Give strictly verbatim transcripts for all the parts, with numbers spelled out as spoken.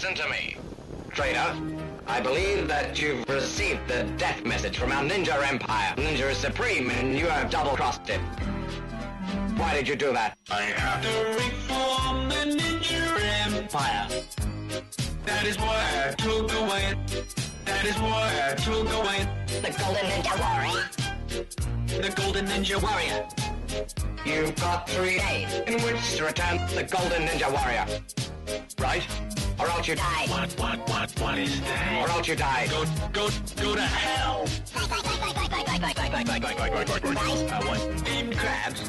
Listen to me. Traitor, I believe that you've received the death message from our ninja empire. Ninja is supreme, and you have double-crossed it. Why did you do that? I have to reform the ninja empire. That is why I took away. That is why I took away. The Golden Ninja Warrior. The Golden Ninja Warrior. You've got three days in which to return the Golden Ninja Warrior. Right? Or else you die. What, what, what, what is that? Or else you die. Go, go, go to hell. I want steamed crabs.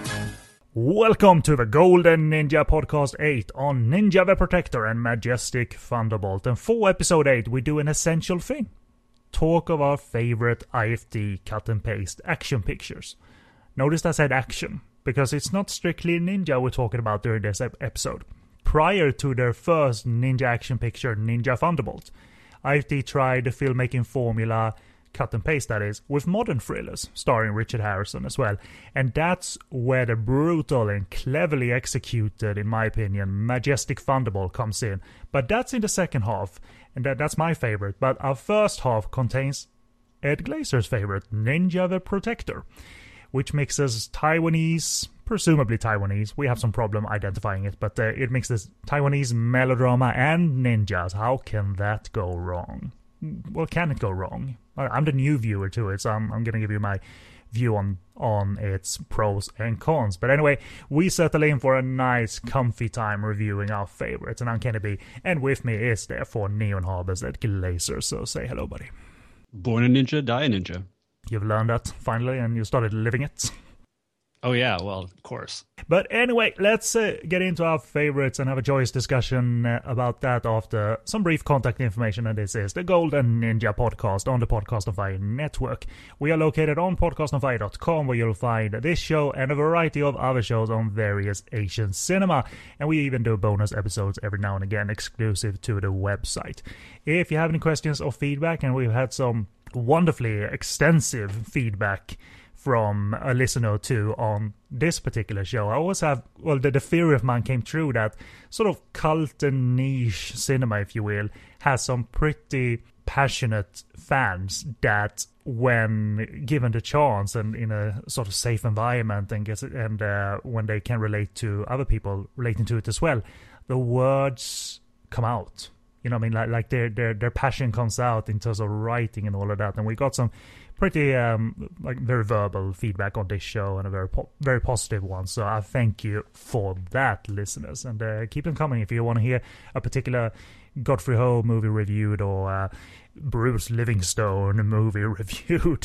Welcome to the Golden Ninja Podcast eight on Ninja the Protector and Majestic Thunderbolt. And for episode eight, we do an essential thing. Talk of our favorite I F D cut and paste action pictures. Notice I said action, because it's not strictly ninja we're talking about during this episode. Prior to their first ninja action picture, Ninja Thunderbolt, I F D tried the filmmaking formula, cut and paste that is, with modern thrillers, starring Richard Harrison as well. And that's where the brutal and cleverly executed, in my opinion, Majestic Thunderbolt comes in. But that's in the second half, and that, that's my favorite. But our first half contains Ed Glaser's favorite, Ninja the Protector, which mixes Taiwanese, presumably Taiwanese, we have some problem identifying it, but uh, it mixes Taiwanese melodrama and ninjas. How can that go wrong? Well, can it go wrong? I'm the new viewer to it, so I'm, I'm going to give you my view on, on its pros and cons. But anyway, we settle in for a nice, comfy time reviewing our favorites, and I'm Kenobi, and with me is, therefore, Neon Harbor's Ed Glaser, so say hello, buddy. Born a ninja, die a ninja. You've learned that, finally, and you started living it. Oh, yeah, well, of course. But anyway, let's uh, get into our favorites and have a joyous discussion uh, about that after some brief contact information. And this is the Golden Ninja Podcast on the Podcast on Fire network. We are located on podcast on fire dot com, where you'll find this show and a variety of other shows on various Asian cinema. And we even do bonus episodes every now and again, exclusive to the website. If you have any questions or feedback, and we've had some wonderfully extensive feedback from a listener or two on this particular show. I always have, well, the, the theory of mine came true that sort of cult and niche cinema, if you will, has some pretty passionate fans that, when given the chance and in a sort of safe environment, and gets, and uh, when they can relate to other people relating to it as well, the words come out. You know what I mean? Like, like their, their their passion comes out in terms of writing and all of that. And we got some pretty, um, like, very verbal feedback on this show, and a very po- very positive one. So I thank you for that, listeners. And uh, keep them coming if you want to hear a particular Godfrey Ho movie reviewed, or uh, Bruce Livingstone movie reviewed.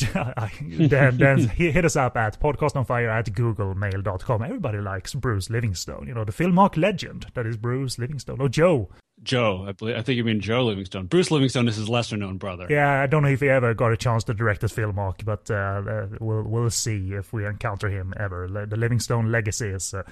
then then hit us up at podcast on fire at google mail dot com. Everybody likes Bruce Livingstone. You know, the Filmark legend that is Bruce Livingstone, or Joe. Joe, I believe. I think you mean Joe Livingstone. Bruce Livingstone is his lesser-known brother. Yeah, I don't know if he ever got a chance to direct at Filmark, but uh, we'll we'll see if we encounter him ever. The Livingstone legacy is uh,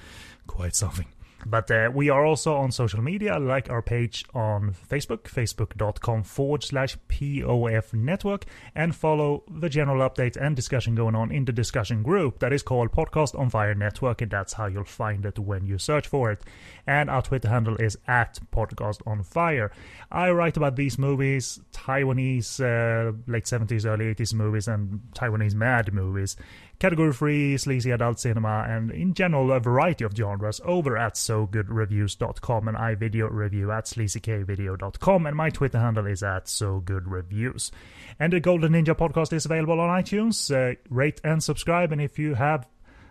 quite something. But uh, we are also on social media, like our page on Facebook, facebook dot com forward slash P O F network, and follow the general updates and discussion going on in the discussion group that is called Podcast on Fire Network, and that's how you'll find it when you search for it. And our Twitter handle is at Podcast on Fire. I write about these movies, Taiwanese uh, late seventies, early eighties movies, and Taiwanese mad movies. Category free, sleazy adult cinema, and in general a variety of genres over at so good reviews dot com, and I video review at sleazy k video dot com, and my Twitter handle is at SoGoodReviews. And the Golden Ninja Podcast is available on iTunes. Uh, rate and subscribe, and if you have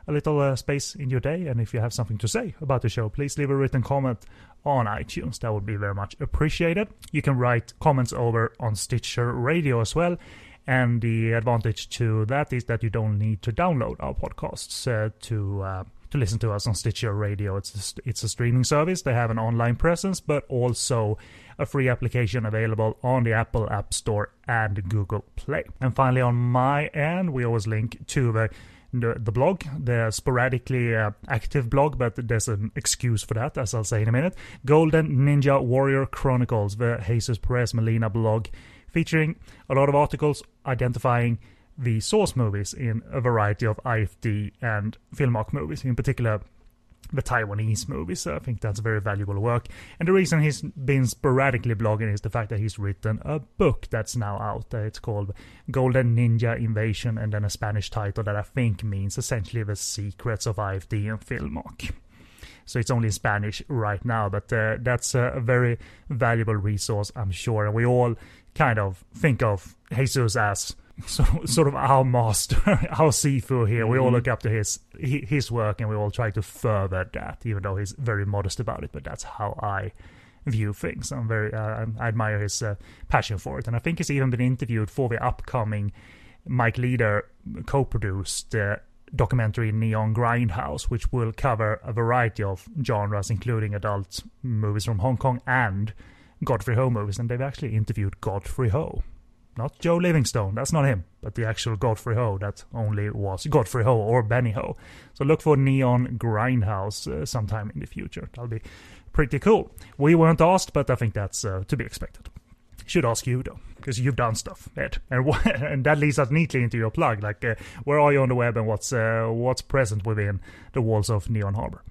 a little uh, space in your day, and if you have something to say about the show, please leave a written comment on iTunes. That would be very much appreciated. You can write comments over on Stitcher Radio as well. And the advantage to that is that you don't need to download our podcasts uh, to uh, to listen to us on Stitcher Radio. It's a, it's a streaming service. They have an online presence, but also a free application available on the Apple App Store and Google Play. And finally, on my end, we always link to the the, the blog, the sporadically uh, active blog, but there's an excuse for that, as I'll say in a minute. Golden Ninja Warrior Chronicles, the Jesus Perez Molina blog, featuring a lot of articles identifying the source movies in a variety of I F D and Filmark movies, in particular the Taiwanese movie, so I think that's very valuable work. And the reason he's been sporadically blogging is the fact that he's written a book that's now out. It's called Golden Ninja Invasion, and then a Spanish title that I think means essentially The Secrets of I F D and Filmark. So it's only in Spanish right now, but uh, that's a very valuable resource, I'm sure. And we all kind of think of Jesus as so, sort of our master, our Sifu here. We all look up to his his work, and we all try to further that, even though he's very modest about it. But that's how I view things. I'm very, uh, I admire his uh, passion for it. And I think he's even been interviewed for the upcoming Mike Leader co-produced uh, documentary Neon Grindhouse, which will cover a variety of genres, including adult movies from Hong Kong and Godfrey Ho movies. And they've actually interviewed Godfrey Ho, not Joe Livingstone, that's not him, but the actual Godfrey Ho that only was Godfrey Ho or Benny Ho. So look for Neon Grindhouse uh, sometime in the future. That'll be pretty cool. We weren't asked, but I think that's uh, to be expected. Should ask you, though, because you've done stuff, Ed. And, w- and that leads us neatly into your plug. Like, uh, where are you on the web, and what's uh, what's present within the walls of Neon Harbor?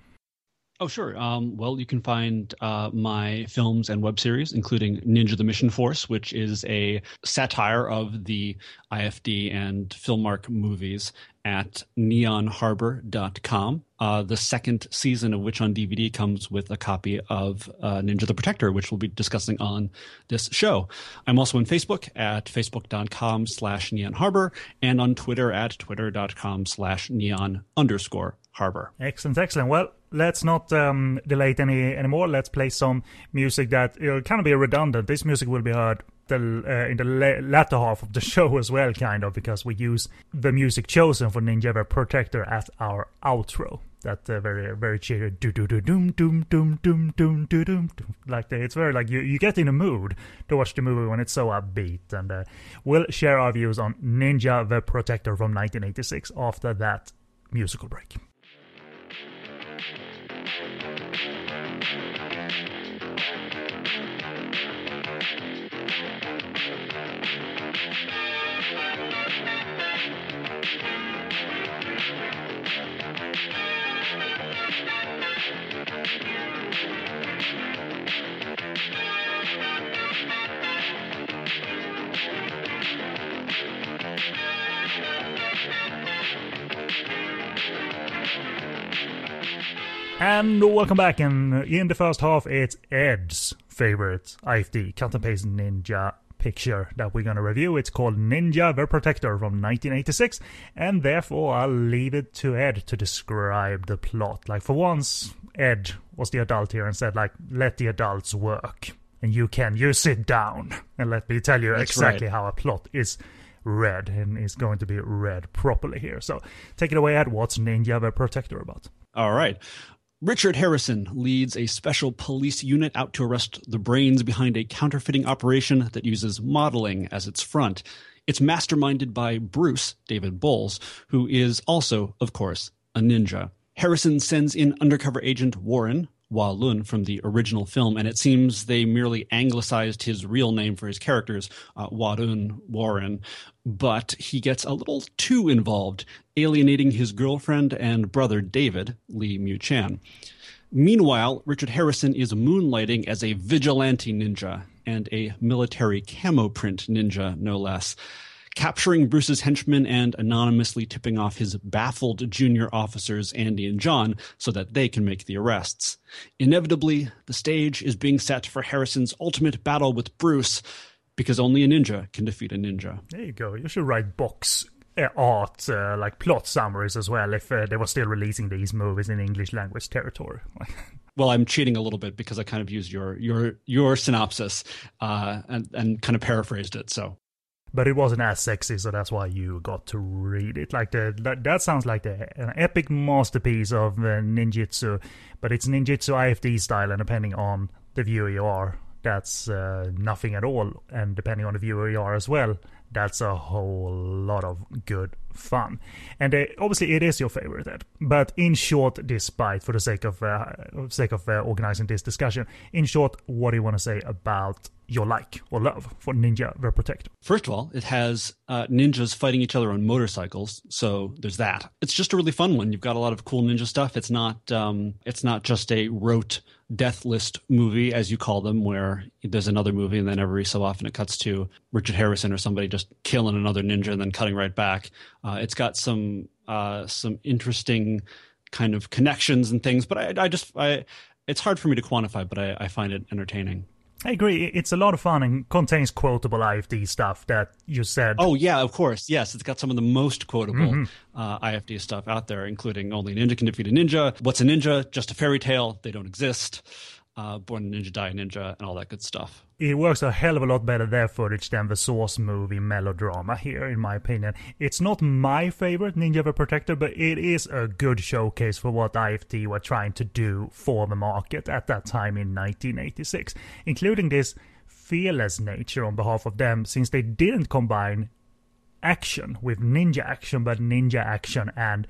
Oh, sure. Um, well, you can find uh, my films and web series, including Ninja The Mission Force, which is a satire of the I F D and Filmark movies, at neon harbor dot com. Uh, the second season of which on D V D comes with a copy of uh, Ninja The Protector, which we'll be discussing on this show. I'm also on Facebook at facebook.com slash neon harbor and on Twitter at twitter.com slash neon underscore harbor. Excellent, excellent. Well, let's not um, delay it any anymore. Let's play some music that it'll kind of be redundant. This music will be heard the, uh, in the la- latter half of the show as well, kind of, because we use the music chosen for Ninja The Protector as our outro. That uh, very, very cheery do do do doom doom doom doom doom do doom. Like the, it's very like you, you get in a mood to watch the movie when it's so upbeat. And uh, we'll share our views on Ninja The Protector from nineteen eighty-six after that musical break. And welcome back, and in the first half, it's Ed's favorite I F D cut-and-paste ninja picture that we're going to review. It's called Ninja The Protector from nineteen eighty-six, and therefore I'll leave it to Ed to describe the plot. Like, for once, Ed was the adult here and said, like, let the adults work, and you can, you sit down, and let me tell you That's exactly right. how a plot is read, and is going to be read properly here. So, take it away, Ed. What's Ninja The Protector about? All right. Richard Harrison leads a special police unit out to arrest the brains behind a counterfeiting operation that uses modeling as its front. It's masterminded by Bruce, David Bowles, who is also, of course, a ninja. Harrison sends in undercover agent Warren, Wa Lun, from the original film, and it seems they merely anglicized his real name for his characters, uh, Wa Lun Warren, but he gets a little too involved, alienating his girlfriend and brother David, Lee Mu Chan. Meanwhile, Richard Harrison is moonlighting as a vigilante ninja and a military camo print ninja, no less, capturing Bruce's henchmen and anonymously tipping off his baffled junior officers Andy and John so that they can make the arrests. Inevitably, the stage is being set for Harrison's ultimate battle with Bruce, because only a ninja can defeat a ninja. There you go. You should write box uh, art, uh, like plot summaries as well, if uh, they were still releasing these movies in English language territory. Well, I'm cheating a little bit because I kind of used your your your synopsis uh, and, and kind of paraphrased it, so. But it wasn't as sexy, so that's why you got to read it. Like the, that, that sounds like the, an epic masterpiece of uh, ninjutsu, but it's ninjutsu I F D style, and depending on the viewer you are, that's uh, nothing at all. And depending on the viewer you are as well, that's a whole lot of good fun. And uh, obviously it is your favorite, Ed. But in short, despite, for the sake of uh, sake of uh, organizing this discussion, in short, what do you want to say about your like or love for Ninja the Protector? First of all, it has uh, ninjas fighting each other on motorcycles, so there's that. It's just a really fun one. You've got a lot of cool ninja stuff. It's not um, it's not just a rote death list movie, as you call them, where there's another movie and then every so often it cuts to Richard Harrison or somebody just killing another ninja and then cutting right back. Uh, it's got some uh, some interesting kind of connections and things, but I, I just I it's hard for me to quantify, but I, I find it entertaining. I agree. It's a lot of fun and contains quotable I F D stuff that you said. Oh, yeah, of course. Yes, it's got some of the most quotable mm-hmm. uh, I F D stuff out there, including Only Ninja Can Defeat a Ninja, What's a Ninja, Just a Fairy Tale, They Don't Exist, uh, Born a Ninja, Die a Ninja, and all that good stuff. It works a hell of a lot better, their footage, than the source movie melodrama here, in my opinion. It's not my favorite, Ninja the Protector, but it is a good showcase for what I F D were trying to do for the market at that time in nineteen eighty-six, including this fearless nature on behalf of them, since they didn't combine action with ninja action, but ninja action and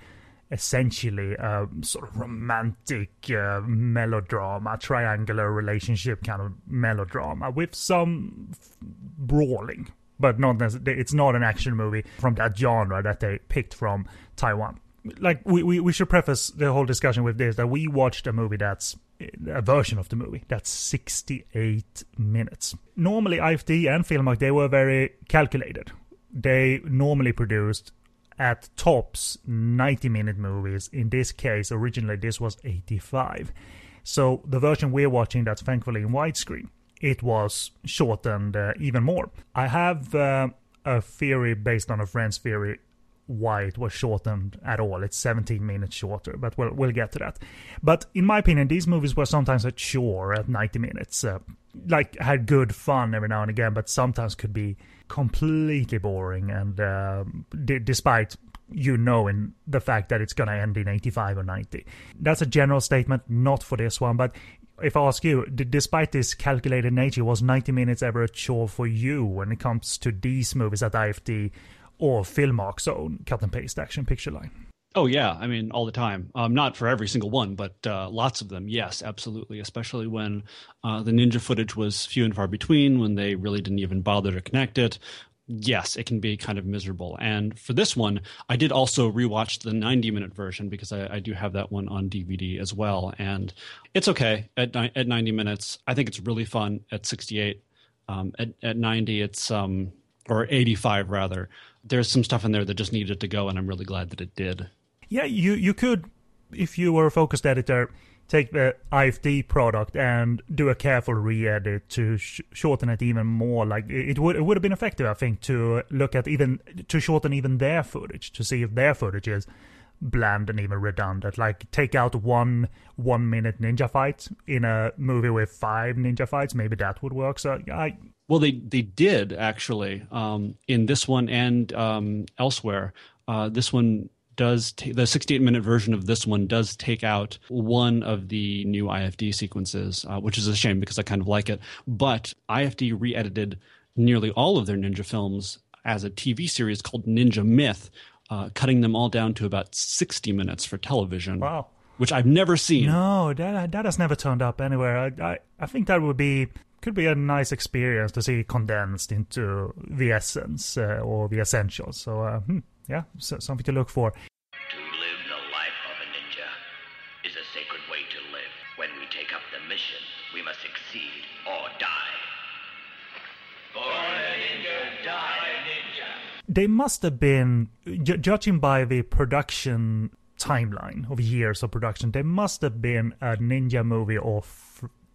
essentially a sort of romantic uh, melodrama, triangular relationship kind of melodrama with some f- brawling, but not it's not an action movie from that genre that they picked from Taiwan. Like, we, we, we should preface the whole discussion with this, that we watched a movie that's a version of the movie that's sixty-eight minutes. Normally, I F D and Filmark, they were very calculated. They normally produced at tops ninety minute movies. In this case, originally this was eighty-five. So the version we're watching, that's thankfully in widescreen, it was shortened uh, even more. I have uh, a theory based on a friend's theory why it was shortened at all. It's seventeen minutes shorter, but we'll, we'll get to that. But in my opinion, these movies were sometimes a chore at ninety minutes. Uh, like, had good fun every now and again, but sometimes could be completely boring. And uh, d- despite, you know, in the fact that it's going to end in eighty-five or ninety. That's a general statement, not for this one. But if I ask you, d- despite this calculated nature, was ninety minutes ever a chore for you when it comes to these movies at I F D? Or Filmark's own cut and paste action picture line? Oh, yeah. I mean, all the time. Um, not for every single one, but uh, lots of them. Yes, absolutely. Especially when uh, the ninja footage was few and far between, when they really didn't even bother to connect it. Yes, it can be kind of miserable. And for this one, I did also rewatch the ninety minute version because I, I do have that one on D V D as well. And it's okay at, ni- at ninety minutes. I think it's really fun at sixty-eight. Um, at, at ninety, it's um, or eighty-five rather. There's some stuff in there that just needed to go, and I'm really glad that it did. Yeah, you, you could, if you were a focused editor, take the I F D product and do a careful re-edit to sh- shorten it even more. Like, it would it would have been effective, I think, to look at even, to shorten even their footage, to see if their footage is bland and even redundant. Like, take out one one minute ninja fight in a movie with five ninja fights. Maybe that would work. So I... Well, they, they did, actually, um, in this one and um, elsewhere. Uh, this one does t- – the sixty-eight minute version of this one does take out one of the new I F D sequences, uh, which is a shame because I kind of like it. But I F D re-edited nearly all of their ninja films as a T V series called Ninja Myth, uh, cutting them all down to about sixty minutes for television. Wow. Which I've never seen. No, that, that has never turned up anywhere. I I, I think that would be – could be a nice experience to see condensed into the essence uh, or the essentials. So, uh, hmm, yeah, so, something to look for. To live the life of a ninja is a sacred way to live. When we take up the mission, we must succeed or die. Born a ninja, die a ninja. They must have been, ju- judging by the production timeline of years of production, they must have been a ninja movie or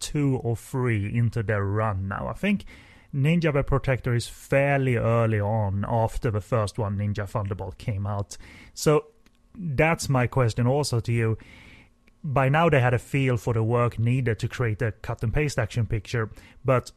two or three into their run now. I think Ninja the Protector is fairly early on after the first one, Ninja Thunderbolt, came out. So that's my question also to you. By now they had a feel for the work needed to create a cut and paste action picture, but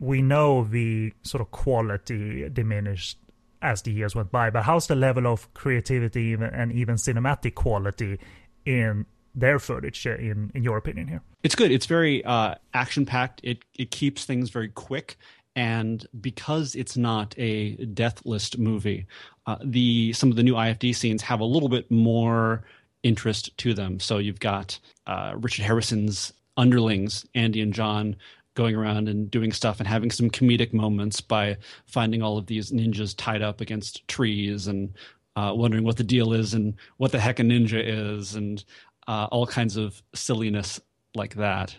we know the sort of quality diminished as the years went by. But how's the level of creativity and even cinematic quality in their footage, in, in your opinion here? It's good. It's very uh, action-packed. It it keeps things very quick. And because it's not a death list movie, uh, the some of the new I F D scenes have a little bit more interest to them. So you've got uh, Richard Harrison's underlings, Andy and John, going around and doing stuff and having some comedic moments by finding all of these ninjas tied up against trees and uh, wondering what the deal is and what the heck a ninja is and uh, all kinds of silliness like that.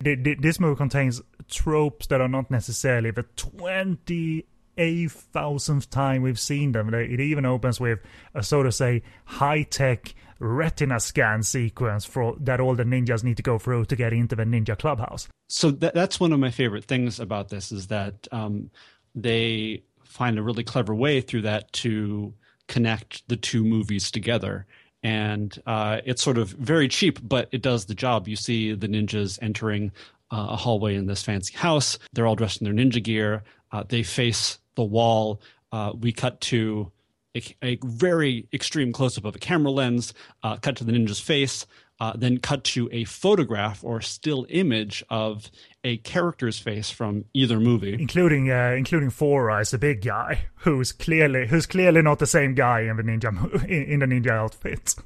This movie contains tropes that are not necessarily the twenty-eight thousandth time we've seen them. It even opens with a, so to say, high-tech retina scan sequence for that all the ninjas need to go through to get into the ninja clubhouse. So that, that's one of my favorite things about this is that um, they find a really clever way through that to connect the two movies together. And uh, it's sort of very cheap, but it does the job. You see the ninjas entering uh, a hallway in this fancy house. They're all dressed in their ninja gear. Uh, they face the wall. Uh, we cut to a, a very extreme close-up of a camera lens, uh, cut to the ninja's face, uh, then cut to a photograph or still image of a character's face from either movie, including uh, including Four Eyes, the big guy, who's clearly who's clearly not the same guy in the ninja in, in the ninja outfit.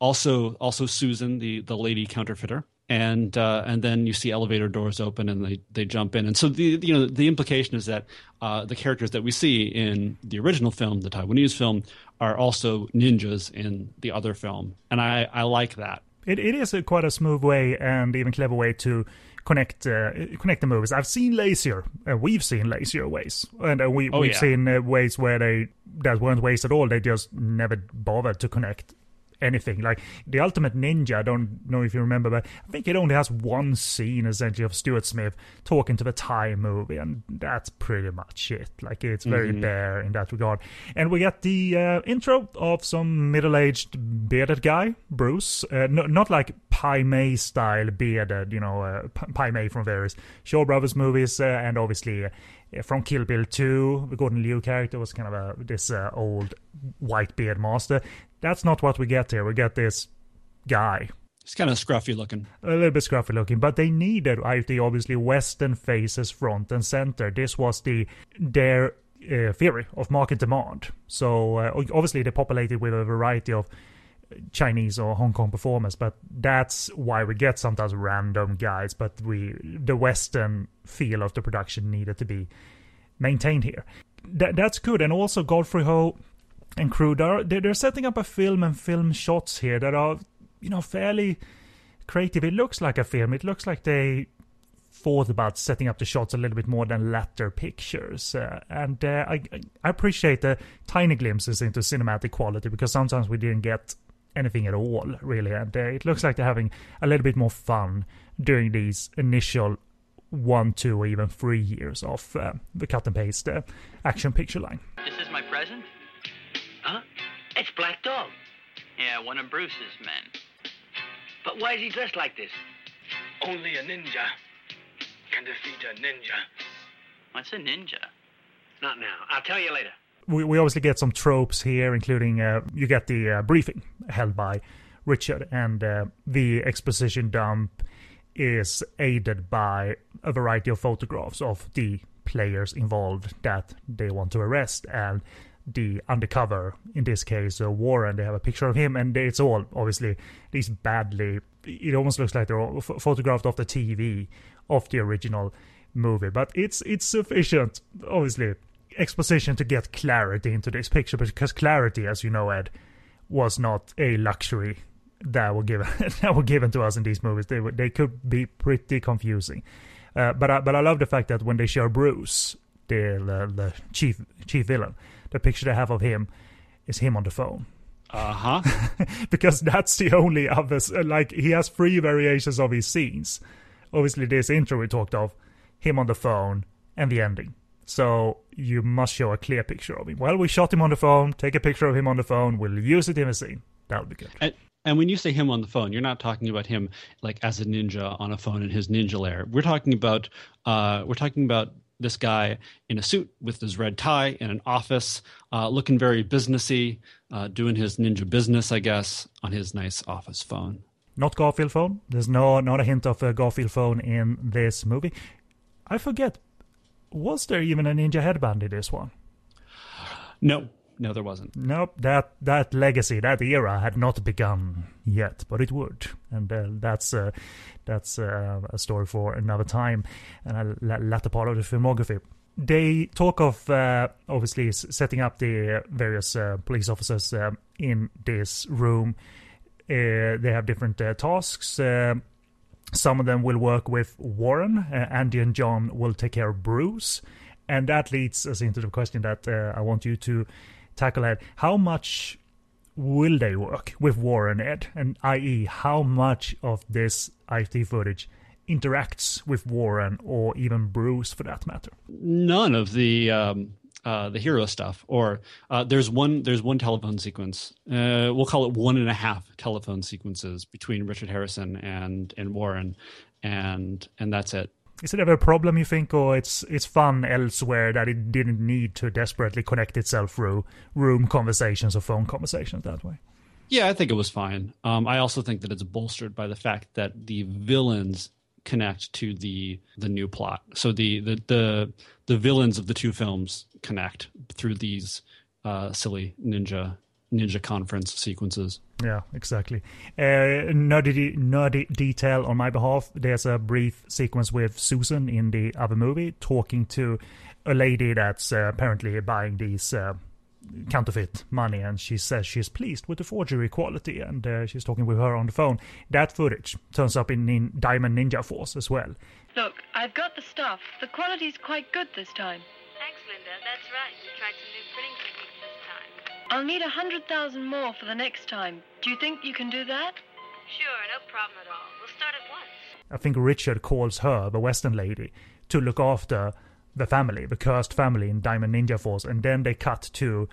also, also Susan, the the lady counterfeiter, and uh, and then you see elevator doors open and they, they jump in, and so the you know the implication is that uh, the characters that we see in the original film, the Taiwanese film, are also ninjas in the other film, and I, I like that. It it is a, quite a smooth way and even clever way to connect uh, connect the movies. I've seen lazier, uh, we've seen lazier ways, and uh, we, oh, we've yeah. seen uh, ways where they that weren't ways at all. They just never bothered to connect anything. Like the Ultimate Ninja, I don't know if you remember, but I think it only has one scene essentially of Stuart Smith talking to the Thai movie, and that's pretty much it. Like it's very mm-hmm. bare in that regard. And we get the uh, intro of some middle-aged bearded guy, Bruce, uh, no, not like Pai Mei style bearded, you know, uh, Pai Mei from various Shaw Brothers movies, uh, and obviously uh, from Kill Bill two, the Gordon Liu character was kind of a, this uh, old white beard master. That's not what we get here. We get this guy. He's kind of scruffy looking. A little bit scruffy looking, but they needed I F D, obviously, Western faces front and center. This was the their uh, theory of market demand. So uh, obviously they populated with a variety of Chinese or Hong Kong performers, but that's why we get sometimes random guys, but we the Western feel of the production needed to be maintained here. Th- that's good. And also Godfrey Ho and crew, they're, they're setting up a film and film shots here that are, you know, fairly creative. It looks like a film. It looks like they thought about setting up the shots a little bit more than latter pictures. Uh, and uh, I, I appreciate the tiny glimpses into cinematic quality, because sometimes we didn't get anything at all, really. And uh, it looks like they're having a little bit more fun during these initial one, two, or even three years of uh, the cut and paste uh, action picture line. This is my present. Huh? It's Black Dog. Yeah, one of Bruce's men. But why is he dressed like this? Only a ninja can defeat a ninja. What's a ninja? Not now. I'll tell you later. We we obviously get some tropes here, including uh, you get the uh, briefing held by Richard, and uh, the exposition dump is aided by a variety of photographs of the players involved that they want to arrest, and the undercover, in this case, uh, Warren, they have a picture of him, and it's all, obviously, these badly... It almost looks like they're all f- photographed off the T V of the original movie, but it's it's sufficient, obviously, exposition to get clarity into this picture, because clarity, as you know, Ed, was not a luxury that were given that were given to us in these movies. They were, they could be pretty confusing. Uh, but, I, but I love the fact that when they show Bruce, the, the, the chief chief villain, the picture they have of him is him on the phone. Uh-huh. Because that's the only other... Like, he has three variations of his scenes. Obviously, this intro we talked of, him on the phone, and the ending. So you must show a clear picture of him. Well, we shot him on the phone, take a picture of him on the phone, we'll use it in a scene. That'll be good. And, and when you say him on the phone, you're not talking about him, like, as a ninja on a phone in his ninja lair. We're talking about... Uh, we're talking about... this guy in a suit with his red tie in an office, uh, looking very businessy, uh, doing his ninja business, I guess, on his nice office phone. Not Garfield phone. There's no not a hint of a Garfield phone in this movie. I forget. Was there even a ninja headband in this one? No. No, there wasn't. Nope, that that legacy, that era had not begun yet, but it would. And uh, that's uh, that's uh, a story for another time, and a latter part of the filmography. They talk of, uh, obviously, setting up the various uh, police officers uh, in this room. Uh, they have different uh, tasks. Uh, some of them will work with Warren. Uh, Andy and John will take care of Bruce. And that leads us into the question that uh, I want you to tackle, Ed. How much will they work with Warren, Ed? And that is, how much of this I F T footage interacts with Warren or even Bruce, for that matter? None of the um, uh, the hero stuff. Or uh, there's one there's one telephone sequence. Uh, we'll call it one and a half telephone sequences between Richard Harrison and and Warren, and and that's it. Is it ever a problem, you think, or it's it's fun elsewhere that it didn't need to desperately connect itself through room conversations or phone conversations that way? Yeah, I think it was fine. Um, I also think that it's bolstered by the fact that the villains connect to the the new plot. So the the the, the villains of the two films connect through these uh, silly ninja ninja conference sequences. Yeah, exactly. Uh, nerdy, nerdy detail on my behalf. There's a brief sequence with Susan in the other movie talking to a lady that's uh, apparently buying these uh, counterfeit money, and she says she's pleased with the forgery quality, and uh, she's talking with her on the phone. That footage turns up in, in Diamond Ninja Force as well. Look, I've got the stuff. The quality's quite good this time. Thanks, Linda. That's right. You tried some new printing techniques. I'll need a hundred thousand more for the next time. Do you think you can do that? Sure, no problem at all. We'll start at once. I think Richard calls her, the Western lady, to look after the family, the cursed family in Diamond Ninja Force, and then they cut to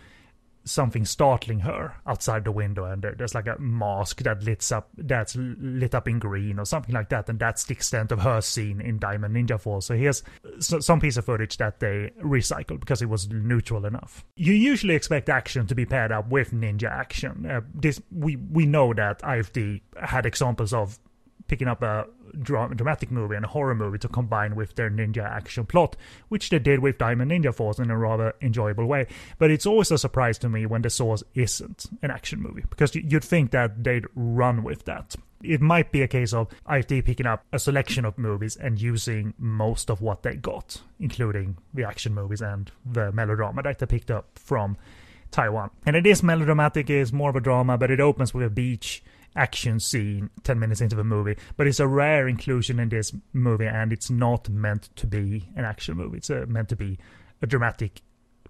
something startling her outside the window, and there's like a mask that lights up, that's lit up in green or something like that, and that's the extent of her scene in Diamond Ninja Force. So here's some piece of footage that they recycled because it was neutral enough. You usually expect action to be paired up with ninja action. Uh, this we we know that I F D had examples of picking up a dra- dramatic movie and a horror movie to combine with their ninja action plot, which they did with Diamond Ninja Force in a rather enjoyable way. But it's always a surprise to me when the source isn't an action movie, because you'd think that they'd run with that. It might be a case of I F D picking up a selection of movies and using most of what they got, including the action movies and the melodrama that they picked up from Taiwan. And it is melodramatic, it's more of a drama, but it opens with a beach action scene ten minutes into the movie, but it's a rare inclusion in this movie, and it's not meant to be an action movie. It's uh, meant to be a dramatic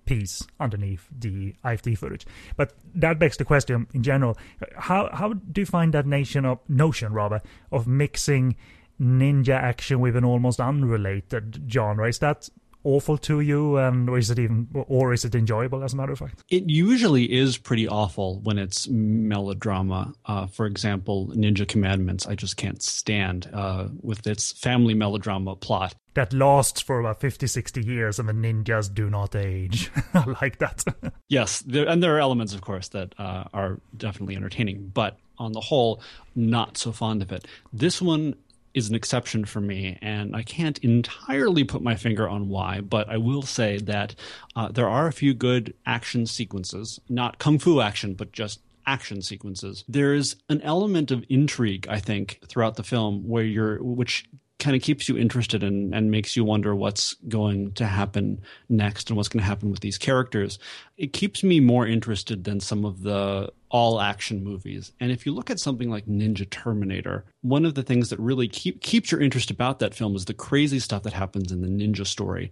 piece underneath the I F D footage. But that begs the question in general, how how do you find that notion of, notion rather, of mixing ninja action with an almost unrelated genre? Is that awful to you, and or is it even, or is it enjoyable? As a matter of fact, it usually is pretty awful when it's melodrama. Uh, for example, Ninja Commandments, I just can't stand uh, with its family melodrama plot that lasts for about fifty, sixty years, and the ninjas do not age. I like that. Yes, there, and there are elements, of course, that uh, are definitely entertaining, but on the whole, not so fond of it. This one is an exception for me, and I can't entirely put my finger on why, but I will say that uh, there are a few good action sequences, not kung fu action, but just action sequences. There's an element of intrigue, I think, throughout the film where you're, which kind of keeps you interested in, and makes you wonder what's going to happen next and what's going to happen with these characters. It keeps me more interested than some of the all-action movies. And if you look at something like Ninja Terminator, one of the things that really keep, keeps your interest about that film is the crazy stuff that happens in the ninja story.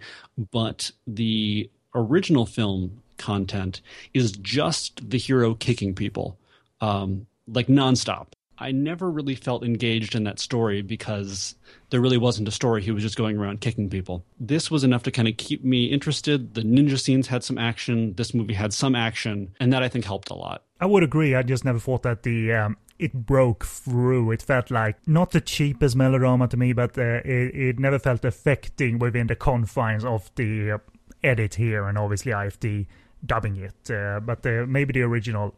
But the original film content is just the hero kicking people, um, like nonstop. I never really felt engaged in that story because there really wasn't a story. He was just going around kicking people. This was enough to kind of keep me interested. The ninja scenes had some action. This movie had some action, and that I think helped a lot. I would agree. I just never thought that the um, it broke through. It felt like not the cheapest melodrama to me, but uh, it, it never felt affecting within the confines of the uh, edit here, and obviously I F D dubbing it. Uh, but uh, maybe the original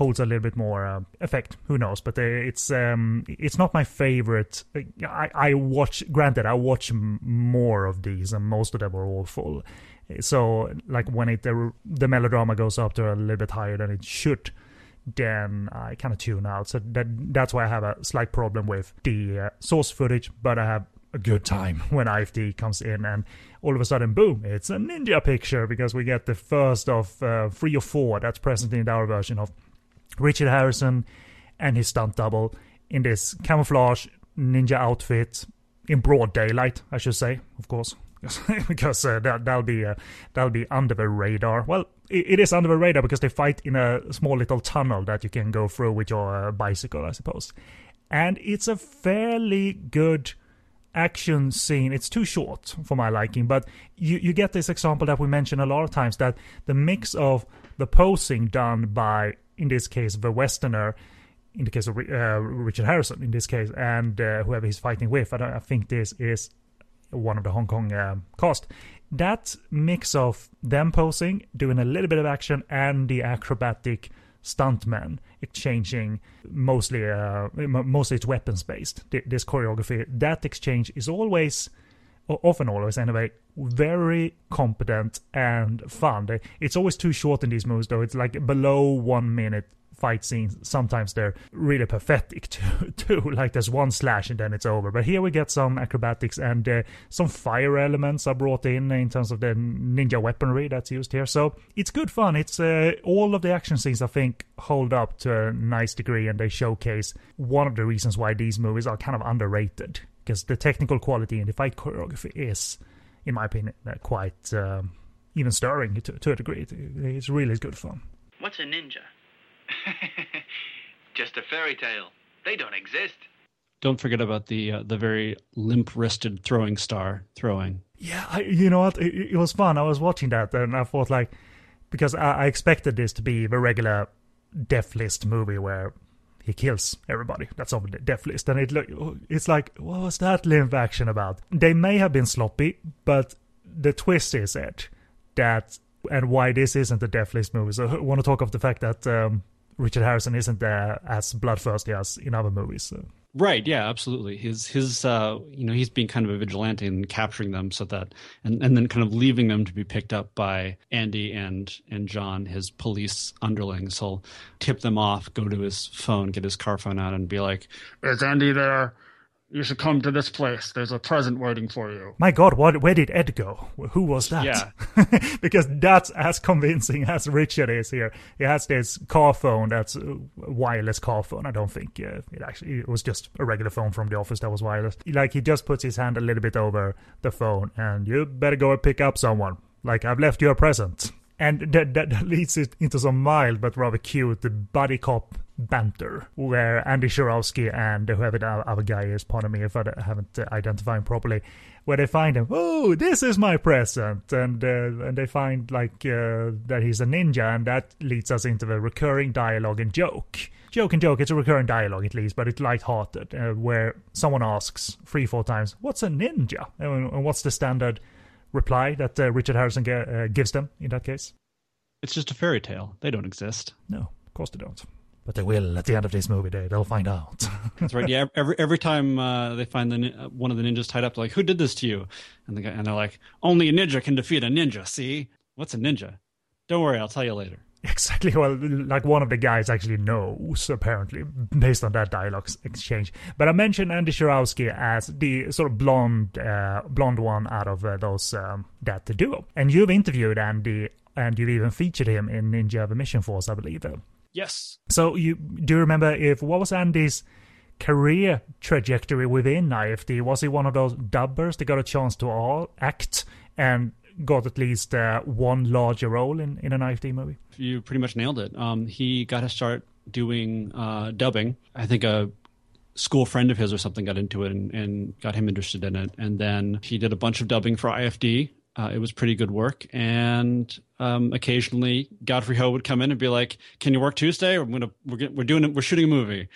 holds a little bit more uh, effect. Who knows? But uh, it's um, it's not my favorite. I, I watch. Granted, I watch m- more of these, and most of them are awful. So, like when it the, the melodrama goes up to a little bit higher than it should, then I kind of tune out. So that that's why I have a slight problem with the uh, source footage. But I have a good time when I F D comes in and all of a sudden, boom, it's a ninja picture, because we get the first of uh, three or four that's present in our version of Richard Harrison and his stunt double in this camouflage ninja outfit in broad daylight, I should say, of course, because uh, that, that'll be uh, that'll be under the radar. Well, it, it is under the radar because they fight in a small little tunnel that you can go through with your uh, bicycle, I suppose. And it's a fairly good action scene. It's too short for my liking, but you, you get this example that we mention a lot of times, that the mix of the posing done by, in this case, the Westerner, in the case of uh, Richard Harrison, in this case, and uh, whoever he's fighting with, I, don't, I think this is one of the Hong Kong uh, cast. That mix of them posing, doing a little bit of action, and the acrobatic stuntmen exchanging mostly uh, mostly it's weapons based, this choreography, that exchange is always, or often always anyway, very competent and fun. It's always too short in these movies though. It's like below one minute fight scenes. Sometimes they're really pathetic too, like there's one slash and then it's over. But here we get some acrobatics and uh, some fire elements are brought in in terms of the ninja weaponry that's used here. So it's good fun. It's uh, all of the action scenes, I think, hold up to a nice degree, and they showcase one of the reasons why these movies are kind of underrated, because the technical quality in the fight choreography is, in my opinion, quite um, even stirring to, to a degree. It, it's really good fun. What's a ninja? Just a fairy tale. They don't exist. Don't forget about the uh, the very limp-wristed throwing star throwing. Yeah, I, you know what? It, it was fun. I was watching that and I thought, like, because I, I expected this to be the regular Death List movie where he kills everybody that's on the Death List, and it lo- it's like, what was that limp action about? They may have been sloppy, but the twist is it that, and why this isn't a Death List movie. So I want to talk of the fact that um, Richard Harrison isn't uh, as bloodthirsty as in other movies. So. Right, yeah, absolutely. His his uh, you know, he's being kind of a vigilante and capturing them, so that and, and then kind of leaving them to be picked up by Andy and and John, his police underlings. He'll tip them off, go to his phone, get his car phone out, and be like, "Is Andy there? You should come to this place. There's a present waiting for you." My God, what, where did Ed go? Who was that? Yeah. Because that's as convincing as Richard is here. He has this car phone that's a wireless car phone. I don't think uh, it actually it was just a regular phone from the office that was wireless. Like, he just puts his hand a little bit over the phone and, "You better go and pick up someone. Like, I've left you a present." And that, that, that leads it into some mild but rather cute buddy cop banter, where Andy Sharowski and whoever the other guy is, pardon me if I haven't identified him properly, where they find him, "Oh, this is my present," and uh, and they find like uh, that he's a ninja, and that leads us into the recurring dialogue and joke. Joke and joke, it's a recurring dialogue at least, but it's lighthearted, uh, where someone asks three, four times, "What's a ninja?" And what's the standard reply that uh, Richard Harrison g- uh, gives them in that case? "It's just a fairy tale. They don't exist." No, of course they don't. But they will at the end of this movie. They, they'll find out. That's right. Yeah. Every every time uh, they find the, one of the ninjas tied up, they're like, "Who did this to you?" And the guy, and they're like, "Only a ninja can defeat a ninja. See, what's a ninja? Don't worry, I'll tell you later." Exactly. Well, like one of the guys actually knows, apparently, based on that dialogue exchange. But I mentioned Andy Sharowski as the sort of blonde, uh, blonde one out of uh, those um, that duo. And you've interviewed Andy, and you've even featured him in Ninja The Mission Force, I believe. Uh, Yes. So you do you remember if what was Andy's career trajectory within I F D? Was he one of those dubbers that got a chance to all act and got at least uh, one larger role in, in an I F D movie? You pretty much nailed it. Um, he got his start doing uh, dubbing. I think a school friend of his or something got into it and, and got him interested in it. And then he did a bunch of dubbing for I F D. Uh, it was pretty good work, and um, occasionally Godfrey Ho would come in and be like, "Can you work Tuesday? We're gonna we're get, we're doing we're shooting a movie,"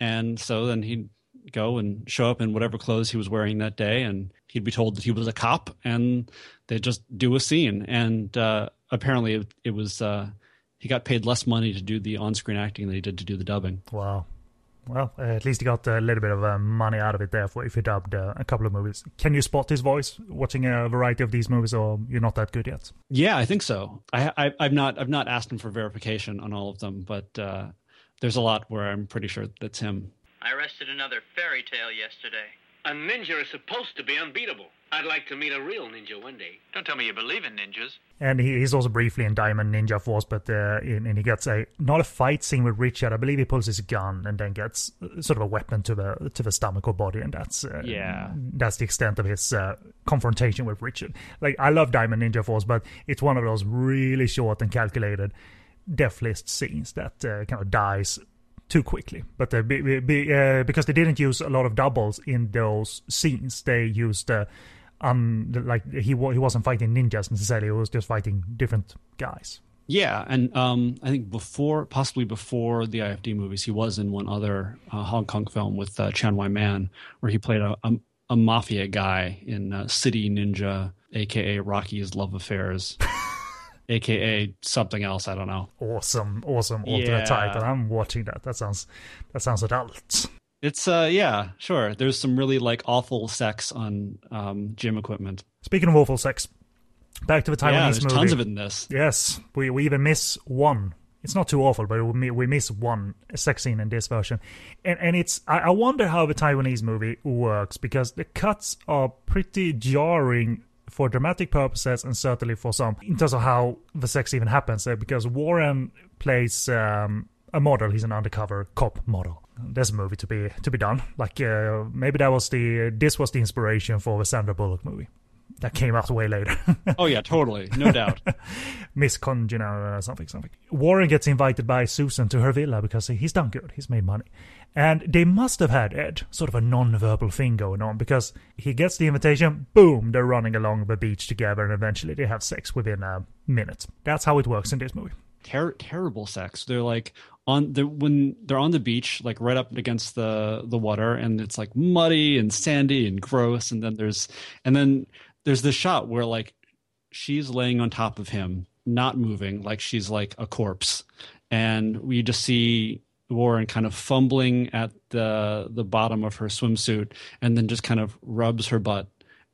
and so then he'd go and show up in whatever clothes he was wearing that day, and he'd be told that he was a cop, and they'd just do a scene. And uh, apparently, it, it was uh, he got paid less money to do the on-screen acting than he did to do the dubbing. Wow. Well, uh, at least he got a little bit of uh, money out of it there for if he dubbed uh, a couple of movies. Can you spot his voice watching a variety of these movies, or you're not that good yet? Yeah, I think so. I, I, I've not I've not asked him for verification on all of them, but uh, there's a lot where I'm pretty sure that's him. I arrested another fairy tale yesterday. A ninja is supposed to be unbeatable. I'd like to meet a real ninja one day. Don't tell me you believe in ninjas. And he, he's also briefly in Diamond Ninja Force, but uh, in, and he gets a not a fight scene with Richard. I believe he pulls his gun and then gets sort of a weapon to the to the stomach or body, and that's uh, yeah, that's the extent of his uh, confrontation with Richard. Like, I love Diamond Ninja Force, but it's one of those really short and calculated death list scenes that uh, kind of dies too quickly, but uh, be, be, uh, because they didn't use a lot of doubles in those scenes, they used uh, um like he he wasn't fighting ninjas necessarily; he was just fighting different guys. Yeah, and um, I think before, possibly before the I F D movies, he was in one other uh, Hong Kong film with uh, Chan Wai Man, where he played a a, a mafia guy in uh, City Ninja, aka Rocky's Love Affairs. A K A something else, I don't know. Awesome, awesome alternate yeah. title. I'm watching that. That sounds, that sounds adult. It's uh, yeah, sure. There's some really like awful sex on um, gym equipment. Speaking of awful sex, back to the Taiwanese yeah, there's movie. Tons of it in this. Yes, we we even miss one. It's not too awful, but we miss one sex scene in this version, and and it's I, I wonder how the Taiwanese movie works, because the cuts are pretty jarring for dramatic purposes, and certainly for some in terms of how the sex even happens, uh, because Warren plays um, a model. He's an undercover cop model. There's a movie to be to be done. Like uh, maybe that was the this was the inspiration for the Sandra Bullock movie that came out way later. Oh yeah, totally, no doubt. Miss Conjuner or something something. Warren gets invited by Susan to her villa because he's done good. He's made money. And they must have had, Ed, sort of a non-verbal thing going on, because he gets the invitation, boom, they're running along the beach together, and eventually they have sex within a minute. That's how it works in this movie. Ter- terrible sex. They're like, on the when they're on the beach, like right up against the, the water, and it's like muddy and sandy and gross, and then there's and then there's this shot where like she's laying on top of him, not moving, like she's like a corpse. And we just see Warren kind of fumbling at the the bottom of her swimsuit, and then just kind of rubs her butt,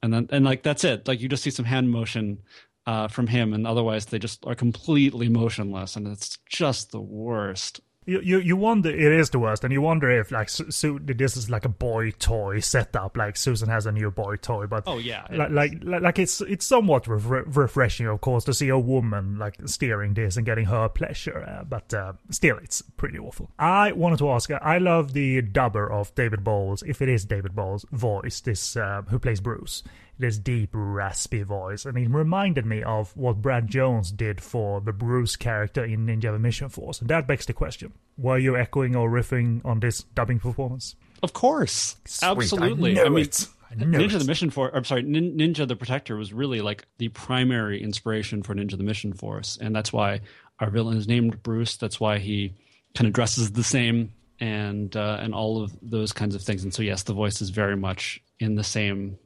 and then and like that's it. Like you just see some hand motion uh, from him, and otherwise they just are completely motionless, and it's just the worst. You you you wonder it is the worst, and you wonder if like so this is like a boy toy setup. Like Susan has a new boy toy, but oh yeah, like like, like it's it's somewhat re- refreshing, of course, to see a woman like steering this and getting her pleasure. Uh, but uh, still, it's pretty awful. I wanted to ask. I love the dubber of David Bowles, if it is David Bowles' voice, this uh, who plays Bruce. This deep, raspy voice, and it reminded me of what Brad Jones did for the Bruce character in Ninja The Mission Force. And that begs the question, were you echoing or riffing on this dubbing performance? Of course. Sweet. Absolutely. I, I mean, it. I Ninja it. The Mission Force, I'm sorry, Nin- Ninja The Protector was really like the primary inspiration for Ninja The Mission Force. And that's why our villain is named Bruce. That's why he kind of dresses the same and, uh, and all of those kinds of things. And so, yes, the voice is very much in the same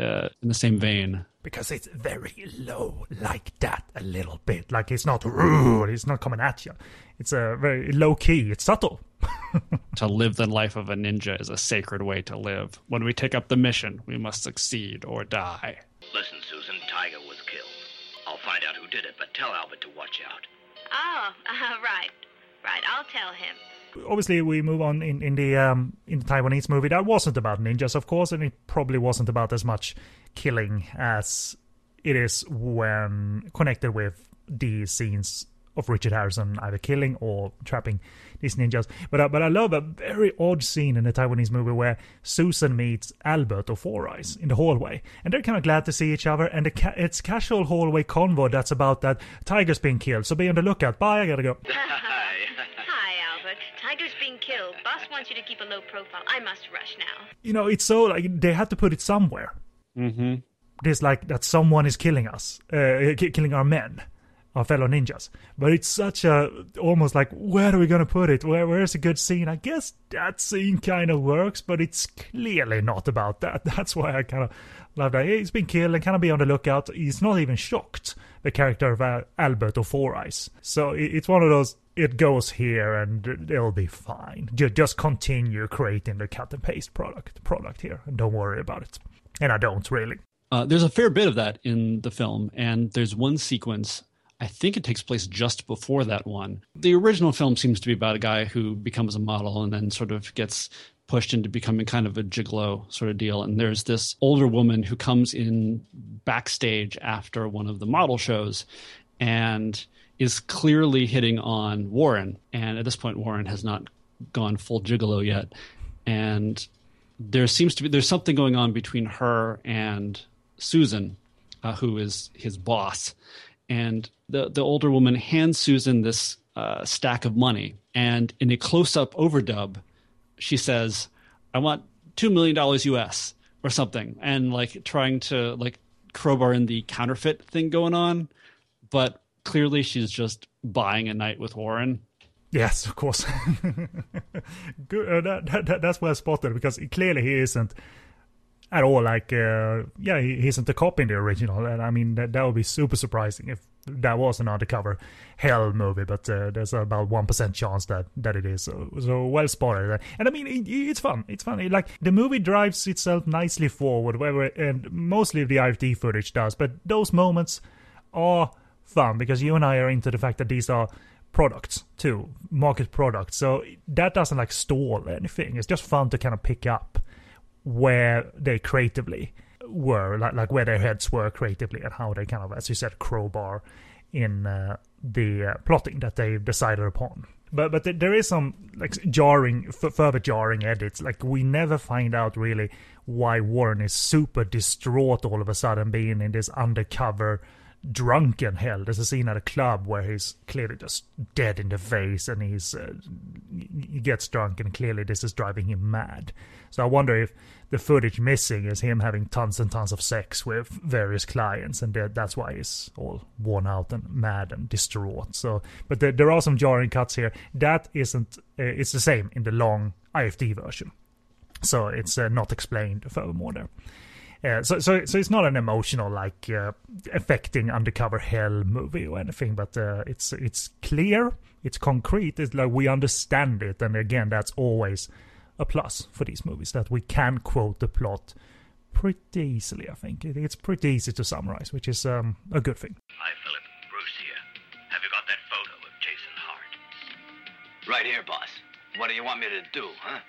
Uh, in the same vein, because it's very low, like that a little bit. Like it's not rude, it's not coming at you. It's a very low key. It's subtle. To live the life of a ninja is a sacred way to live. When we take up the mission, we must succeed or die. Listen, Susan, Tiger was killed. I'll find out who did it, but tell Albert to watch out. Oh, uh, right, right. I'll tell him. Obviously, we move on in, in the um, in the Taiwanese movie. That wasn't about ninjas, of course, and it probably wasn't about as much killing as it is when connected with the scenes of Richard Harrison either killing or trapping these ninjas. But, uh, but I love a very odd scene in the Taiwanese movie where Susan meets Albert or Four Eyes in the hallway, and they're kind of glad to see each other, and the ca- it's casual hallway convo that's about that tiger's being killed, so be on the lookout. Bye, I gotta go. Tiger's being killed. Boss wants you to keep a low profile. I must rush now. You know, it's so like they had to put it somewhere. Mm-hmm. There's like that someone is killing us, uh, killing our men, our fellow ninjas. But it's such a, almost like, where are we going to put it? Where Where's a good scene? I guess that scene kind of works, but it's clearly not about that. That's why I kind of love that. He's been killed and kind of be on the lookout. He's not even shocked, the character of uh, Albert or Four Eyes. So it, it's one of those, it goes here and it'll be fine. You just continue creating the cut and paste product, product here, and don't worry about it. And I don't really. Uh, there's a fair bit of that in the film, and there's one sequence, I think it takes place just before that one. The original film seems to be about a guy who becomes a model and then sort of gets pushed into becoming kind of a gigolo sort of deal. And there's this older woman who comes in backstage after one of the model shows and is clearly hitting on Warren. And at this point, Warren has not gone full gigolo yet. And there seems to be, there's something going on between her and Susan, uh, who is his boss. And the, the older woman hands Susan this uh, stack of money. And in a close-up overdub, she says, I want two million dollars U S or something. And like trying to like crowbar in the counterfeit thing going on. But clearly she's just buying a night with Warren. Yes, of course. Good. Uh, that, that, that's well spotted, because clearly he isn't at all like, uh, yeah, he isn't a cop in the original. And I mean, that, that would be super surprising if that was an undercover hell movie, but uh, there's about one percent chance that, that it is. So, so well spotted. And I mean, it, it's fun. It's fun. It, like, the movie drives itself nicely forward, where and mostly the I F D footage does, but those moments are fun, because you and I are into the fact that these are products too, market products. So that doesn't like stall anything. It's just fun to kind of pick up where they creatively were, like, like where their heads were creatively, and how they kind of, as you said, crowbar in uh, the uh, plotting that they decided upon. But but there is some like jarring, f- further jarring edits. Like, we never find out really why Warren is super distraught all of a sudden, being in this undercover drunken hell. There's a scene at a club where he's clearly just dead in the face, and he's uh, he gets drunk, and clearly this is driving him mad. So I wonder if the footage missing is him having tons and tons of sex with various clients, and that's why he's all worn out and mad and distraught. So, but there, there are some jarring cuts here. That isn't. Uh, it's the same in the long I F D version, so it's uh, not explained furthermore there. Yeah, so so so it's not an emotional, like, uh, affecting undercover hell movie or anything, but uh, it's it's clear, it's concrete, it's like we understand it, and again, that's always a plus for these movies, that we can quote the plot pretty easily, I think. It, it's pretty easy to summarize, which is um, a good thing. Hi, Philip. Bruce here. Have you got that photo of Jason Hart? Right here, boss. What do you want me to do, huh?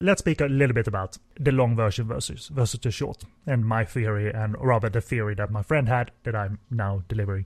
Let's speak a little bit about the long version versus versus the short, and my theory, and rather the theory that my friend had that I'm now delivering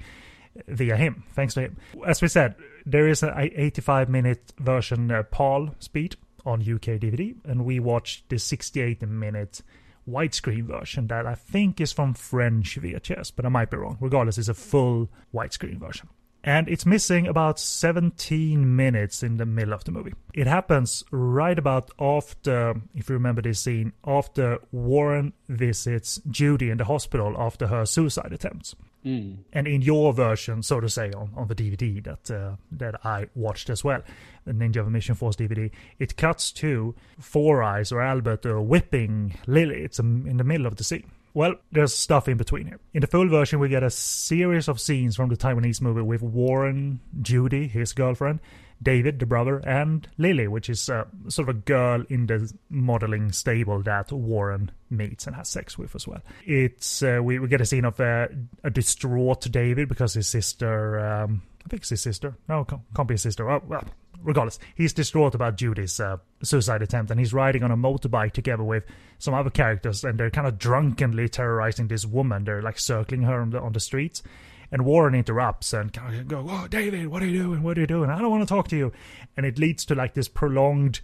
via him, thanks to him. As we said, there is an eighty-five minute version uh, PAL speed on U K D V D, and we watched the sixty-eight minute widescreen version that I think is from French V H S, but I might be wrong. Regardless, it's a full widescreen version. And it's missing about seventeen minutes in the middle of the movie. It happens right about after, if you remember this scene, after Warren visits Judy in the hospital after her suicide attempts. Mm. And in your version, so to say, on, on the D V D that uh, that I watched as well, the Ninja The Mission Force D V D, it cuts to Four Eyes or Albert uh, whipping Lily. It's in the middle of the scene. Well, there's stuff in between here. In the full version, we get a series of scenes from the Taiwanese movie with Warren, Judy, his girlfriend, David, the brother, and Lily, which is uh, sort of a girl in the modeling stable that Warren meets and has sex with as well. It's uh, we, we get a scene of uh, a distraught David because his sister... Um, I think it's his sister. No, can't, can't be his sister. Oh, well, regardless, he's distraught about Judy's uh, suicide attempt, and he's riding on a motorbike together with some other characters, and they're kind of drunkenly terrorizing this woman. They're like circling her on the, on the streets, and Warren interrupts and kind of goes, "Oh, David, what are you doing? What are you doing? I don't want to talk to you." And it leads to like this prolonged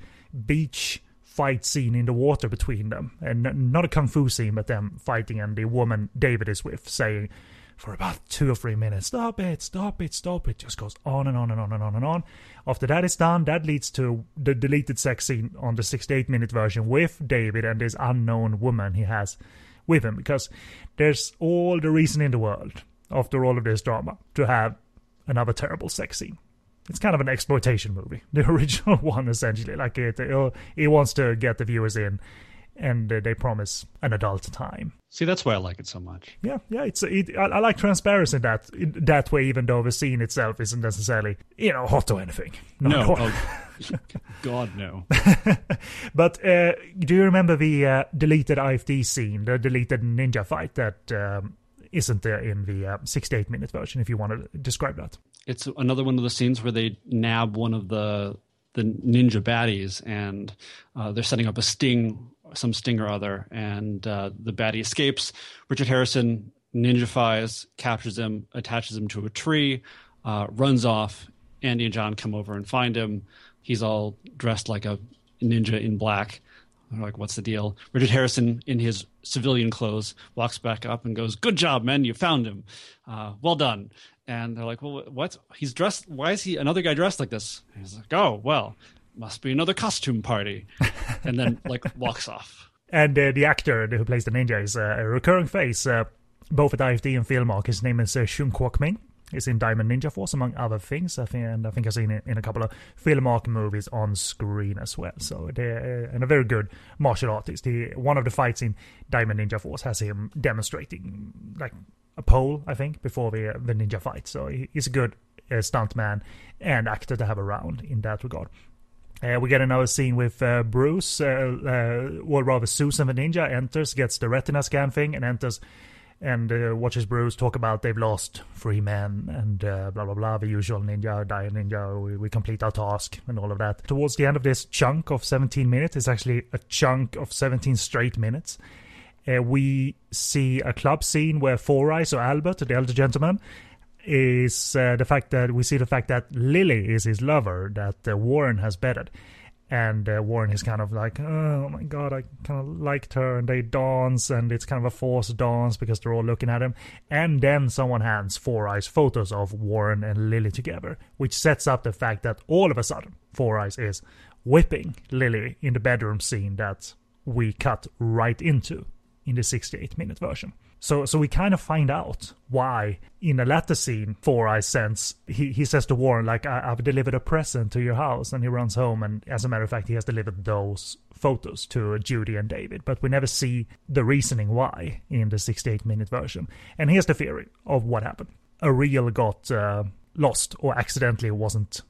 beach fight scene in the water between them, and not a kung fu scene, but them fighting, and the woman David is with saying, for about two or three minutes, stop it, stop it, stop it. Just goes on and on and on and on and on. After that is done, that leads to the deleted sex scene on the sixty-eight minute version with David and this unknown woman he has with him. Because there's all the reason in the world, after all of this drama, to have another terrible sex scene. It's kind of an exploitation movie, the original one, essentially. Like, it, it, it wants to get the viewers in, and they promise an adult time. See, that's why I like it so much. Yeah, yeah, it's it, I, I like transparency that that way, even though the scene itself isn't necessarily, you know, hot or anything. Not no, oh, God, no. But uh, do you remember the uh, deleted I F D scene, the deleted ninja fight that um, isn't there in the uh, sixty-eight minute version, if you want to describe that? It's another one of the scenes where they nab one of the the ninja baddies, and uh, they're setting up a sting, some sting or other, and uh, the baddie escapes. Richard Harrison ninjafies, captures him, attaches him to a tree, uh, runs off. Andy and John come over and find him. He's all dressed like a ninja in black. They're like, what's the deal? Richard Harrison, in his civilian clothes, walks back up and goes, good job, men, you found him. Uh, well done. And they're like, well, what? He's dressed, why is he another guy dressed like this? And he's like, oh, well, must be another costume party. And then, like, walks off. And uh, the actor who plays the ninja is uh, a recurring face, uh, both at I F D and Filmark. His name is uh, Shun Kwok Ming. He's in Diamond Ninja Force, among other things. I think, and I think I've seen it in a couple of Filmark movies on screen as well. So, they're, uh, and a very good martial artist. He, one of the fights in Diamond Ninja Force has him demonstrating, like, a pole, I think, before the, uh, the ninja fight. So, he, he's a good uh, stuntman and actor to have around in that regard. Uh, we get another scene with uh, Bruce, uh, uh, or rather Susan the Ninja, enters, gets the retina scan thing, and enters and uh, watches Bruce talk about they've lost three men, and uh, blah, blah, blah, the usual ninja, die ninja, we, we complete our task, and all of that. Towards the end of this chunk of seventeen minutes, it's actually a chunk of seventeen straight minutes, uh, we see a club scene where Four Eyes, or Albert, the elder gentleman, is uh, the fact that we see the fact that Lily is his lover, that uh, Warren has bedded, and uh, Warren is kind of like, oh my god, I kind of liked her, and they dance, and it's kind of a forced dance because they're all looking at him, and then someone hands Four Eyes photos of Warren and Lily together, which sets up the fact that all of a sudden Four Eyes is whipping Lily in the bedroom scene that we cut right into in the sixty-eight minute version. So so we kind of find out why, in a latter scene, Four Eyes sends, he, he says to Warren, like, I, I've delivered a present to your house, and he runs home, and as a matter of fact, he has delivered those photos to Judy and David, but we never see the reasoning why in the sixty-eight minute version. And here's the theory of what happened. A reel got uh, lost, or accidentally wasn't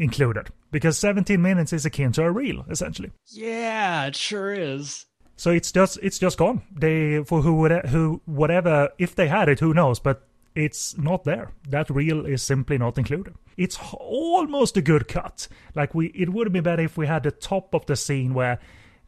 included, because seventeen minutes is akin to a reel, essentially. Yeah, it sure is. So it's just it's just gone. They for who would who whatever if they had it, who knows? But it's not there. That reel is simply not included. It's almost a good cut. Like we, it would have been better if we had the top of the scene where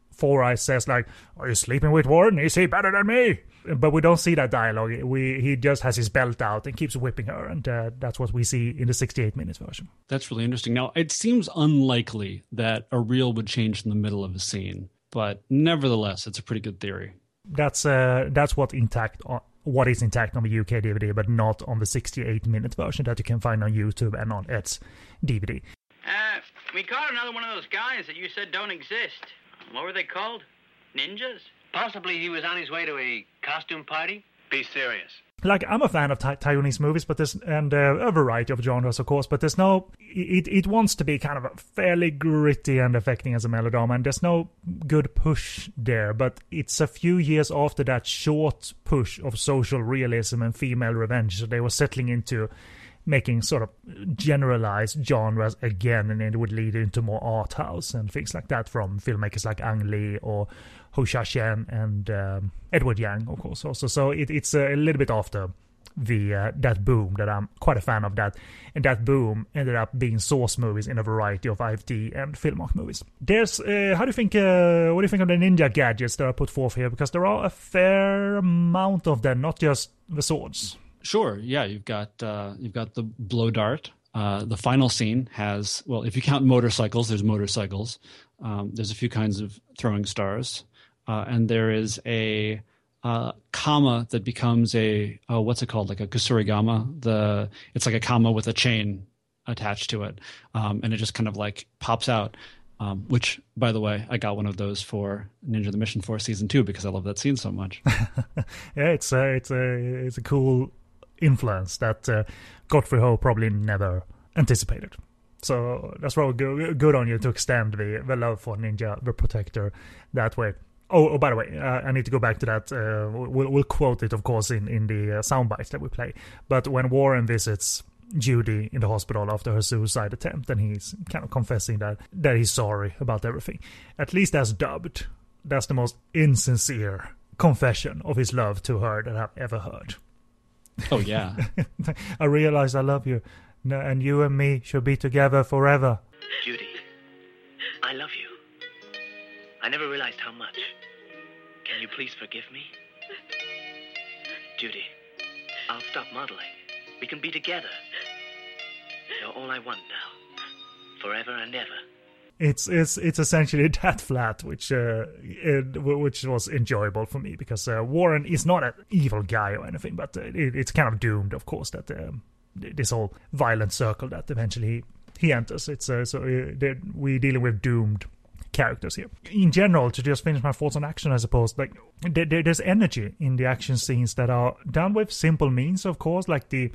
Four Eyes says like, "Are you sleeping with Warren? Is he better than me?" But we don't see that dialogue. We he just has his belt out and keeps whipping her, and uh, that's what we see in the sixty-eight minute version. That's really interesting. Now it seems unlikely that a reel would change in the middle of a scene. But nevertheless, it's a pretty good theory. That's uh, that's what intact, on, what is intact on the U K D V D, but not on the sixty-eight minute version that you can find on YouTube and on Ed's D V D. Uh, we caught another one of those guys that you said don't exist. What were they called? Ninjas? Possibly he was on his way to a costume party. Be serious. Like, I'm a fan of Ty- Taiwanese movies, but there's and uh, a variety of genres, of course. But there's no, it it wants to be kind of fairly gritty and affecting as a melodrama, and there's no good push there. But it's a few years after that short push of social realism and female revenge, so they were settling into making sort of generalized genres again, and it would lead into more art house and things like that from filmmakers like Ang Lee or Ho Sha-Chen and um, Edward Yang, of course, also. So it, it's a little bit after the uh, that boom that I'm quite a fan of that. And that boom ended up being source movies in a variety of I F D and Filmark movies. There's, uh, how do you think, uh, what do you think of the ninja gadgets that are put forth here? Because there are a fair amount of them, not just the swords. Sure, yeah, you've got uh, you've got the blow dart. Uh, the final scene has, well, if you count motorcycles, there's motorcycles. Um, there's a few kinds of throwing stars. Uh, and there is a uh, comma that becomes a oh, what's it called? Like a kusurigama. The it's like a comma with a chain attached to it, um, and it just kind of like pops out. Um, which, by the way, I got one of those for Ninja The Mission Force season two because I love that scene so much. Yeah, it's a, it's a it's a cool influence that uh, Godfrey Ho probably never anticipated. So that's really good, good on you to extend the, the love for Ninja the Protector that way. Oh, oh by the way, uh, I need to go back to that. Uh, we'll, we'll quote it, of course, in, in the uh, soundbites that we play. But when Warren visits Judy in the hospital after her suicide attempt, and he's kind of confessing that, that he's sorry about everything. At least that's dubbed. That's the most insincere confession of his love to her that I've ever heard. Oh, yeah. I realize I love you, and you and me should be together forever. Judy, I love you. I never realized how much. Can you please forgive me? Judy, I'll stop modeling. We can be together. You're all I want now. Forever and ever. It's it's it's essentially that flat, which uh, it, which was enjoyable for me because uh, Warren is not an evil guy or anything, but it, it's kind of doomed, of course, that um, this whole violent circle that eventually he enters. It's uh, so uh, we're dealing with doomed characters here. In general, to just finish my thoughts on action, I suppose, like there, there's energy in the action scenes that are done with simple means, of course, like the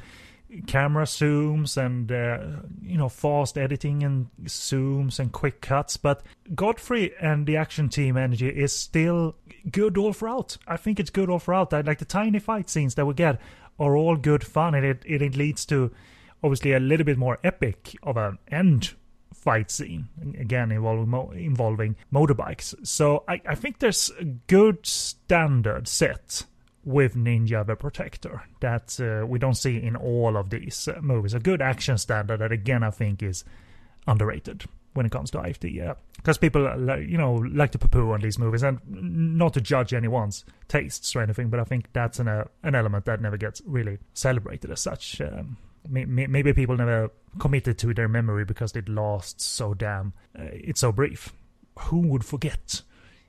camera zooms and uh, you know fast editing and zooms and quick cuts, but Godfrey and the action team energy is still good all throughout. I think it's good all throughout. I like the tiny fight scenes that we get are all good fun, and it, it, it leads to obviously a little bit more epic of an end fight scene, again involving mo- involving motorbikes. So I, I think there's a good standard set with Ninja the Protector that uh, we don't see in all of these uh, movies. A good action standard that, again, I think is underrated when it comes to I F D. Yeah, because people, you know, like to poo-poo on these movies, and not to judge anyone's tastes or anything, but I think that's an, uh, an element that never gets really celebrated as such. Um, maybe people never committed to their memory because it lasts so damn, uh, it's so brief. Who would forget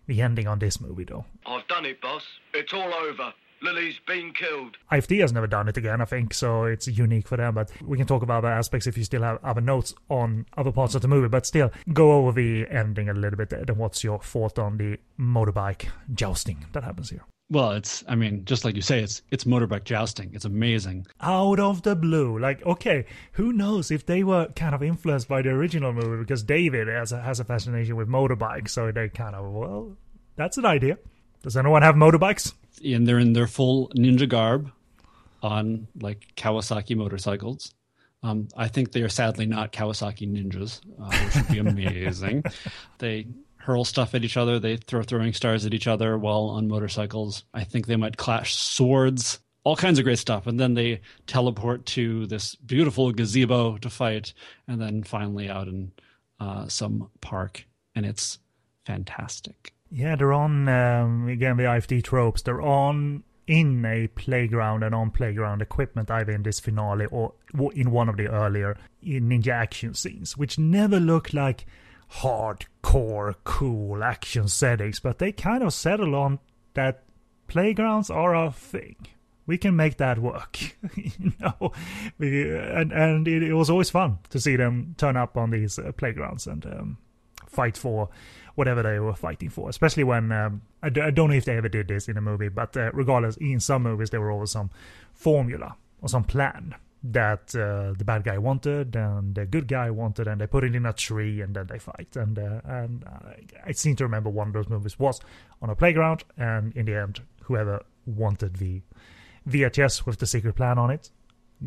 the ending on this movie, though? I've done it, boss. It's all over. Lily's been killed. I F D has never done it again, I think, so it's unique for them, but we can talk about other aspects if you still have other notes on other parts of the movie, but still, go over the ending a little bit, Ed, and what's your thought on the motorbike jousting that happens here? Well, it's, I mean, just like you say, it's it's motorbike jousting. It's amazing. Out of the blue. Like, okay, who knows if they were kind of influenced by the original movie, because David has a, has a fascination with motorbikes, so they kind of, well, that's an idea. Does anyone have motorbikes? And they're in their full ninja garb on, like, Kawasaki motorcycles. Um, I think they are sadly not Kawasaki ninjas, uh, which would be amazing. They hurl stuff at each other. They throw throwing stars at each other while on motorcycles. I think they might clash swords, all kinds of great stuff. And then they teleport to this beautiful gazebo to fight, and then finally out in uh, some park. And it's fantastic. Yeah, they're on, um, again, the I F D tropes. They're on in a playground and on playground equipment, either in this finale or in one of the earlier ninja action scenes, which never look like hardcore cool action settings, but they kind of settle on that playgrounds are our thing. We can make that work. You know, we, and and it, it was always fun to see them turn up on these uh, playgrounds and um, fight for whatever they were fighting for, especially when um, I, d- I don't know if they ever did this in a movie, but uh, regardless, in some movies there were always some formula or some plan that uh, the bad guy wanted and the good guy wanted, and they put it in a tree and then they fight. And uh, and I, I seem to remember one of those movies was on a playground, and in the end, whoever wanted the V H S with the secret plan on it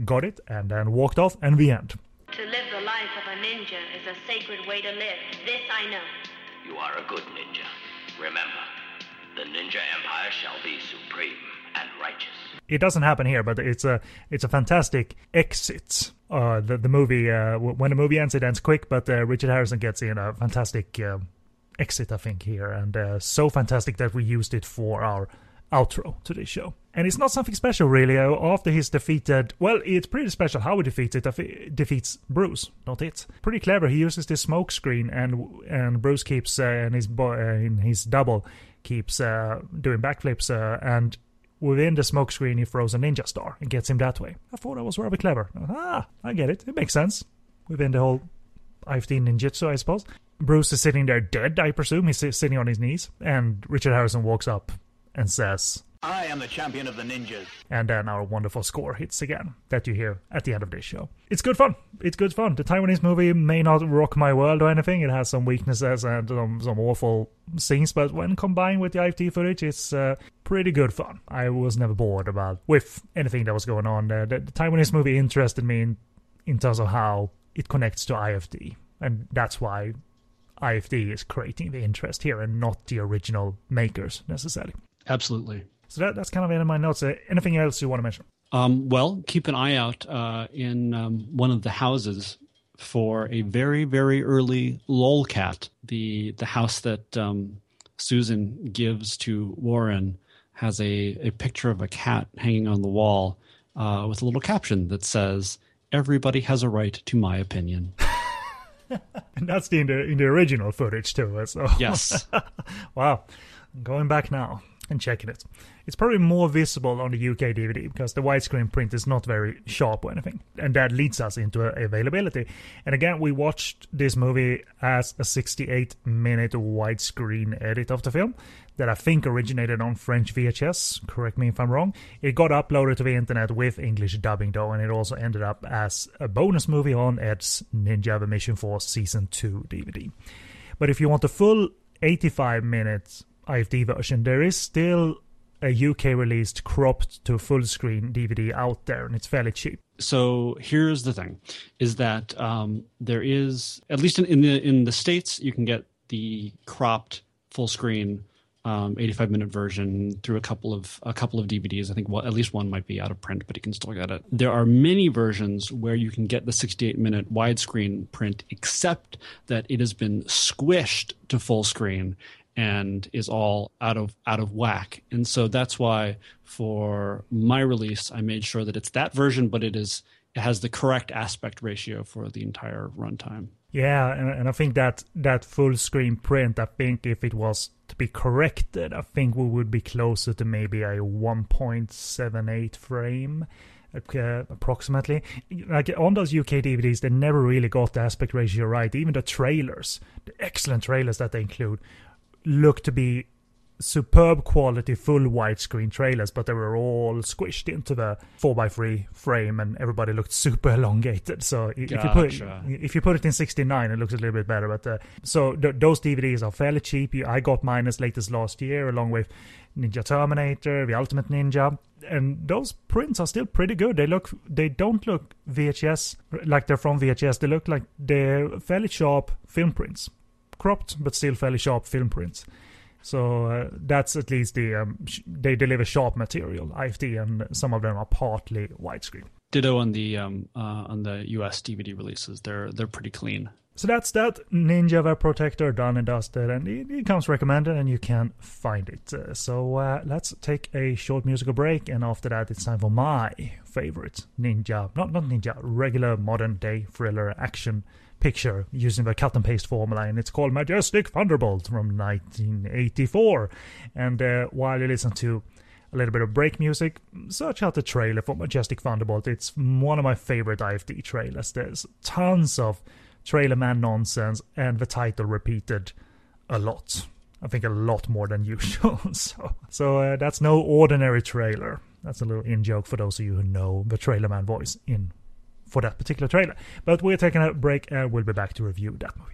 got it and then walked off, and the end. To live the life of a ninja is a sacred way to live. This I know. You are a good ninja. Remember, the ninja empire shall be supreme and righteous. It doesn't happen here, but it's a it's a fantastic exit. Uh, the the movie uh, when the movie ends, it ends quick, but uh, Richard Harrison gets in a fantastic uh, exit, I think, here, and uh, so fantastic that we used it for our outro to this show. And it's not something special, really. After he's defeated, well, it's pretty special how he defeats it. Defeats Bruce, not it. Pretty clever. He uses this smoke screen, and and Bruce keeps uh, and his bo- uh, in his double keeps uh, doing backflips uh, and. Within the smoke screen, he throws a ninja star and gets him that way. I thought that was rather clever. Ah, I get it. It makes sense. Within the whole I F D ninjutsu, I suppose. Bruce is sitting there dead, I presume. He's sitting on his knees. And Richard Harrison walks up and says, I am the champion of the ninjas. And then our wonderful score hits again that you hear at the end of this show. It's good fun. It's good fun. The Taiwanese movie may not rock my world or anything. It has some weaknesses and some, some awful things, but when combined with the I F T footage, it's uh, pretty good fun. I was never bored about with anything that was going on there. The, the Taiwanese movie interested me in, in terms of how it connects to I F D, and that's why I F D is creating the interest here and not the original makers necessarily. Absolutely. So that, that's kind of it in my notes. Uh, anything else you want to mention? Um, well, keep an eye out uh, in um, one of the houses for a very, very early lolcat. The the house that um, Susan gives to Warren has a, a picture of a cat hanging on the wall uh, with a little caption that says, "Everybody has a right to my opinion." And that's the, in the in the original footage too. So. Yes. Wow. Going back now and checking it. It's probably more visible on the U K D V D because the widescreen print is not very sharp or anything. And that leads us into availability. And again, we watched this movie as a sixty-eight minute widescreen edit of the film that I think originated on French V H S. Correct me if I'm wrong. It got uploaded to the internet with English dubbing though, and it also ended up as a bonus movie on Ed's Ninja The Mission Force Season two D V D. But if you want the full eighty-five minute I F D version, there is still a U K released cropped to full screen D V D out there, and it's fairly cheap. So here's the thing, is that um, there is, at least in, in the in the States, you can get the cropped full screen um, eighty-five minute version through a couple of a couple of D V Ds. I think well, at least one might be out of print, but you can still get it. There are many versions where you can get the sixty-eight minute widescreen print, except that it has been squished to full screen and is all out of out of whack. And so that's why for my release, I made sure that it's that version, but it is it has the correct aspect ratio for the entire runtime. Yeah, and, and I think that that full screen print, I think if it was to be corrected, I think we would be closer to maybe a one point seven eight frame. Uh, approximately. Like on those U K D V Ds, they never really got the aspect ratio right. Even the trailers, the excellent trailers that they include, look to be superb quality full widescreen trailers, but they were all squished into the four by three frame and everybody looked super elongated. So if, gotcha. you, put, if you put it in sixty-nine, it looks a little bit better. But uh, So th- those D V Ds are fairly cheap. I got mine as late as last year, along with Ninja Terminator, The Ultimate Ninja. And those prints are still pretty good. They look, they don't look V H S, like they're from V H S. They look like they're fairly sharp film prints. Cropped, but still fairly sharp film prints. So uh, that's at least the um, sh- they deliver sharp material. I F D and some of them are partly widescreen. Ditto on the um, uh, on the U S D V D releases. They're they're pretty clean. So that's that Ninja The Protector done and dusted, and it, it comes recommended, and you can find it. Uh, so uh, let's take a short musical break, and after that, it's time for my favorite ninja, not not ninja, regular modern day thriller action picture using the cut and paste formula, and it's called Majestic Thunderbolt from nineteen eighty-four. And uh, while you listen to a little bit of break music, search out the trailer for Majestic Thunderbolt. It's one of my favorite I F D trailers. There's tons of trailer man nonsense and the title repeated a lot. I think a lot more than usual. so so uh, that's no ordinary trailer. That's a little in joke for those of you who know the trailer man voice in for that particular trailer. But we're taking a break and we'll be back to review that movie.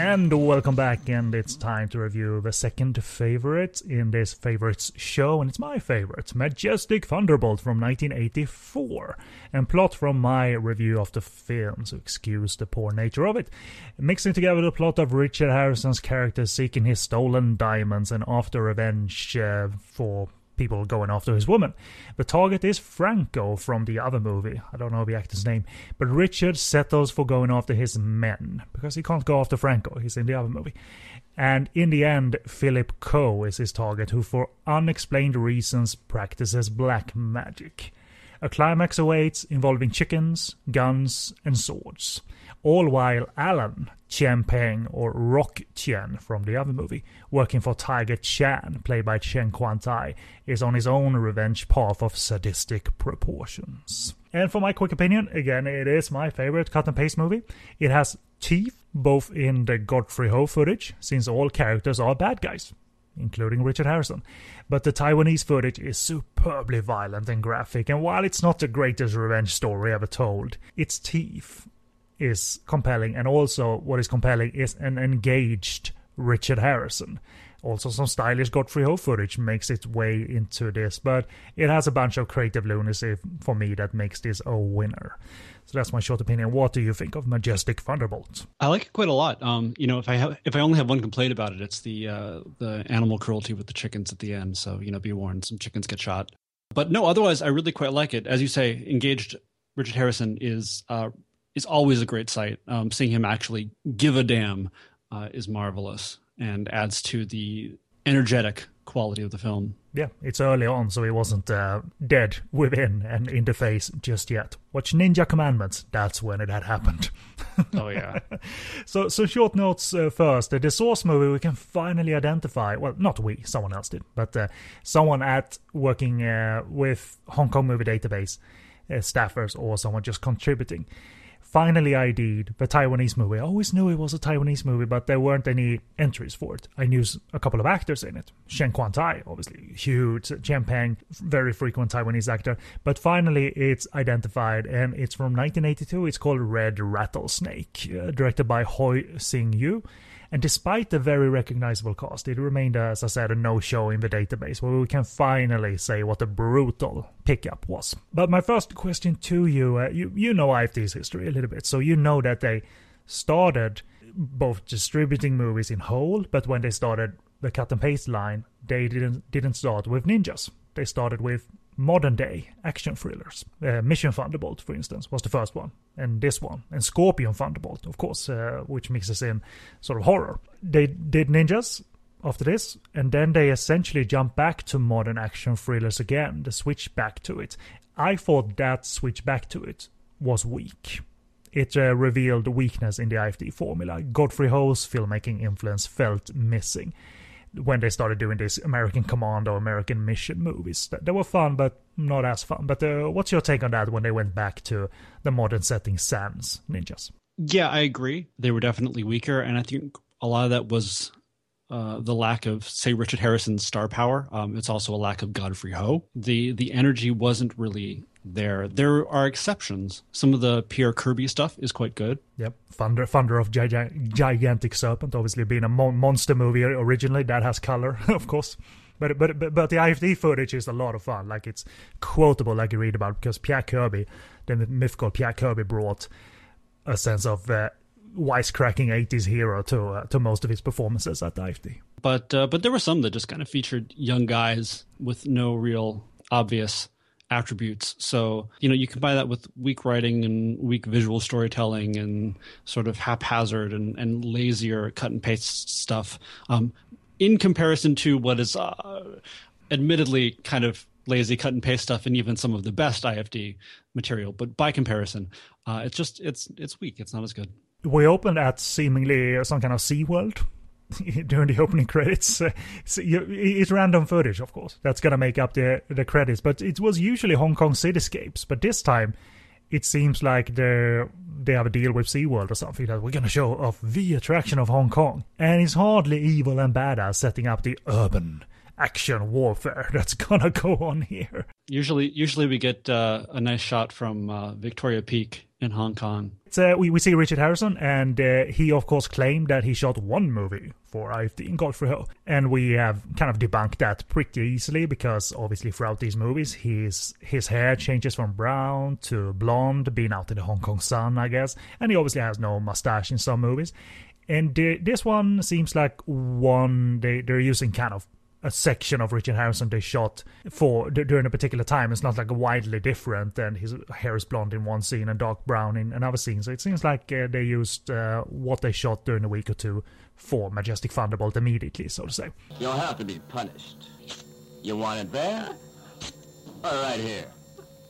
And welcome back, and it's time to review the second favorite in this favorites show, and it's my favorite, Majestic Thunderbolt from nineteen eighty-four, and plot from my review of the film, so excuse the poor nature of it. Mixing together the plot of Richard Harrison's character seeking his stolen diamonds and after revenge uh, for people going after his woman. The target is Franco from the other movie. I don't know the actor's name. But Richard settles for going after his men, because he can't go after Franco. He's in the other movie. And in the end, Philip Ko is his target, who for unexplained reasons practices black magic. A climax awaits involving chickens, guns, and swords. All while Alan, Chen Peng, or Rock Chen from the other movie, working for Tiger Chan, played by Chen Kuan-tai, is on his own revenge path of sadistic proportions. And for my quick opinion, again, it is my favorite cut-and-paste movie. It has teeth, both in the Godfrey Ho footage, since all characters are bad guys, including Richard Harrison. But the Taiwanese footage is superbly violent and graphic, and while it's not the greatest revenge story ever told, its teeth is compelling, and also what is compelling is an engaged Richard Harrison. Also some stylish Godfrey Ho footage makes its way into this, but it has a bunch of creative lunacy for me that makes this a winner. So that's my short opinion. What do you think of Majestic Thunderbolt? I like it quite a lot. Um, you know, if I have, if I only have one complaint about it, it's the uh, the animal cruelty with the chickens at the end. So, you know, be warned, some chickens get shot. But no, otherwise, I really quite like it. As you say, engaged Richard Harrison is uh, is always a great sight. Um, seeing him actually give a damn uh, is marvelous and adds to the energetic quality of the film. Yeah, it's early on, so it wasn't uh, dead within and in the face just yet. Watch Ninja Commandments. That's when it had happened. Oh, yeah. so so short notes uh, first. Uh, the source movie we can finally identify. Well, not we. Someone else did. But uh, someone at working uh, with Hong Kong Movie Database uh, staffers or someone just contributing finally I D'd the Taiwanese movie. I always knew it was a Taiwanese movie, but there weren't any entries for it. I knew a couple of actors in it. Chen Kuan-tai, obviously, huge. Chen Peng, very frequent Taiwanese actor. But finally, it's identified, and it's from nineteen eighty-two. It's called Red Rattlesnake, uh, directed by Hoi Sing-yu. And despite the very recognizable cast, it remained, as I said, a no-show in the database, where we can finally say what a brutal pickup was. But my first question to you, uh, you, you know I F D's history a little bit, so you know that they started both distributing movies in whole, but when they started the cut-and-paste line, they didn't, didn't start with ninjas. They started with modern-day action thrillers. Uh, Mission Thunderbolt, for instance, was the first one, and this one, and Scorpion Thunderbolt, of course, uh, which mixes in sort of horror. They did ninjas after this, and then they essentially jumped back to modern action thrillers again, the switch back to it. I thought that switch back to it was weak. It uh, revealed weakness in the I F D formula. Godfrey Ho's filmmaking influence felt missing when they started doing this American Commando, American Mission movies. They were fun, but not as fun. But uh, what's your take on that when they went back to the modern setting sans ninjas? Yeah, I agree. They were definitely weaker, and I think a lot of that was uh, the lack of, say, Richard Harrison's star power. Um, it's also a lack of Godfrey Ho. The, the energy wasn't really there. There are exceptions. Some of the Pierre Kirby stuff is quite good. Yep. Thunder Thunder of Gig- Gigantic Serpent, obviously being a mon- monster movie originally, that has color, of course. But, but but but the I F D footage is a lot of fun. Like, it's quotable, like you read about, because Pierre Kirby, the mythical Pierre Kirby, brought a sense of uh, wisecracking eighties hero to uh, to most of his performances at the I F D. But, uh, but there were some that just kind of featured young guys with no real obvious attributes. So, you know, you combine that with weak writing and weak visual storytelling and sort of haphazard and, and lazier cut and paste stuff um, in comparison to what is uh, admittedly kind of lazy cut and paste stuff and even some of the best I F D material. But by comparison, uh, it's just it's it's weak. It's not as good. We opened at seemingly some kind of SeaWorld during the opening credits. Uh, so you, it's random footage, of course, that's going to make up the the credits, but it was usually Hong Kong cityscapes. But this time it seems like they they have a deal with SeaWorld or something, that we're going to show off the attraction of Hong Kong, and it's hardly evil and badass setting up the urban action warfare that's going to go on here. Usually usually we get uh, a nice shot from uh, Victoria Peak in Hong Kong. Uh, we, we see Richard Harrison, and uh, he, of course, claimed that he shot one movie for I F D in Godfrey Ho. And we have kind of debunked that pretty easily, because obviously throughout these movies, his, his hair changes from brown to blonde, being out in the Hong Kong sun, I guess. And he obviously has no mustache in some movies. And the, this one seems like one they, they're using kind of a section of Richard Harrison they shot for during a particular time. It's not like widely different, and his hair is blonde in one scene and dark brown in another scene. So it seems like uh, they used uh, what they shot during a week or two for Majestic Thunderbolt immediately, so to say. You'll have to be punished. You want it there? Or right here?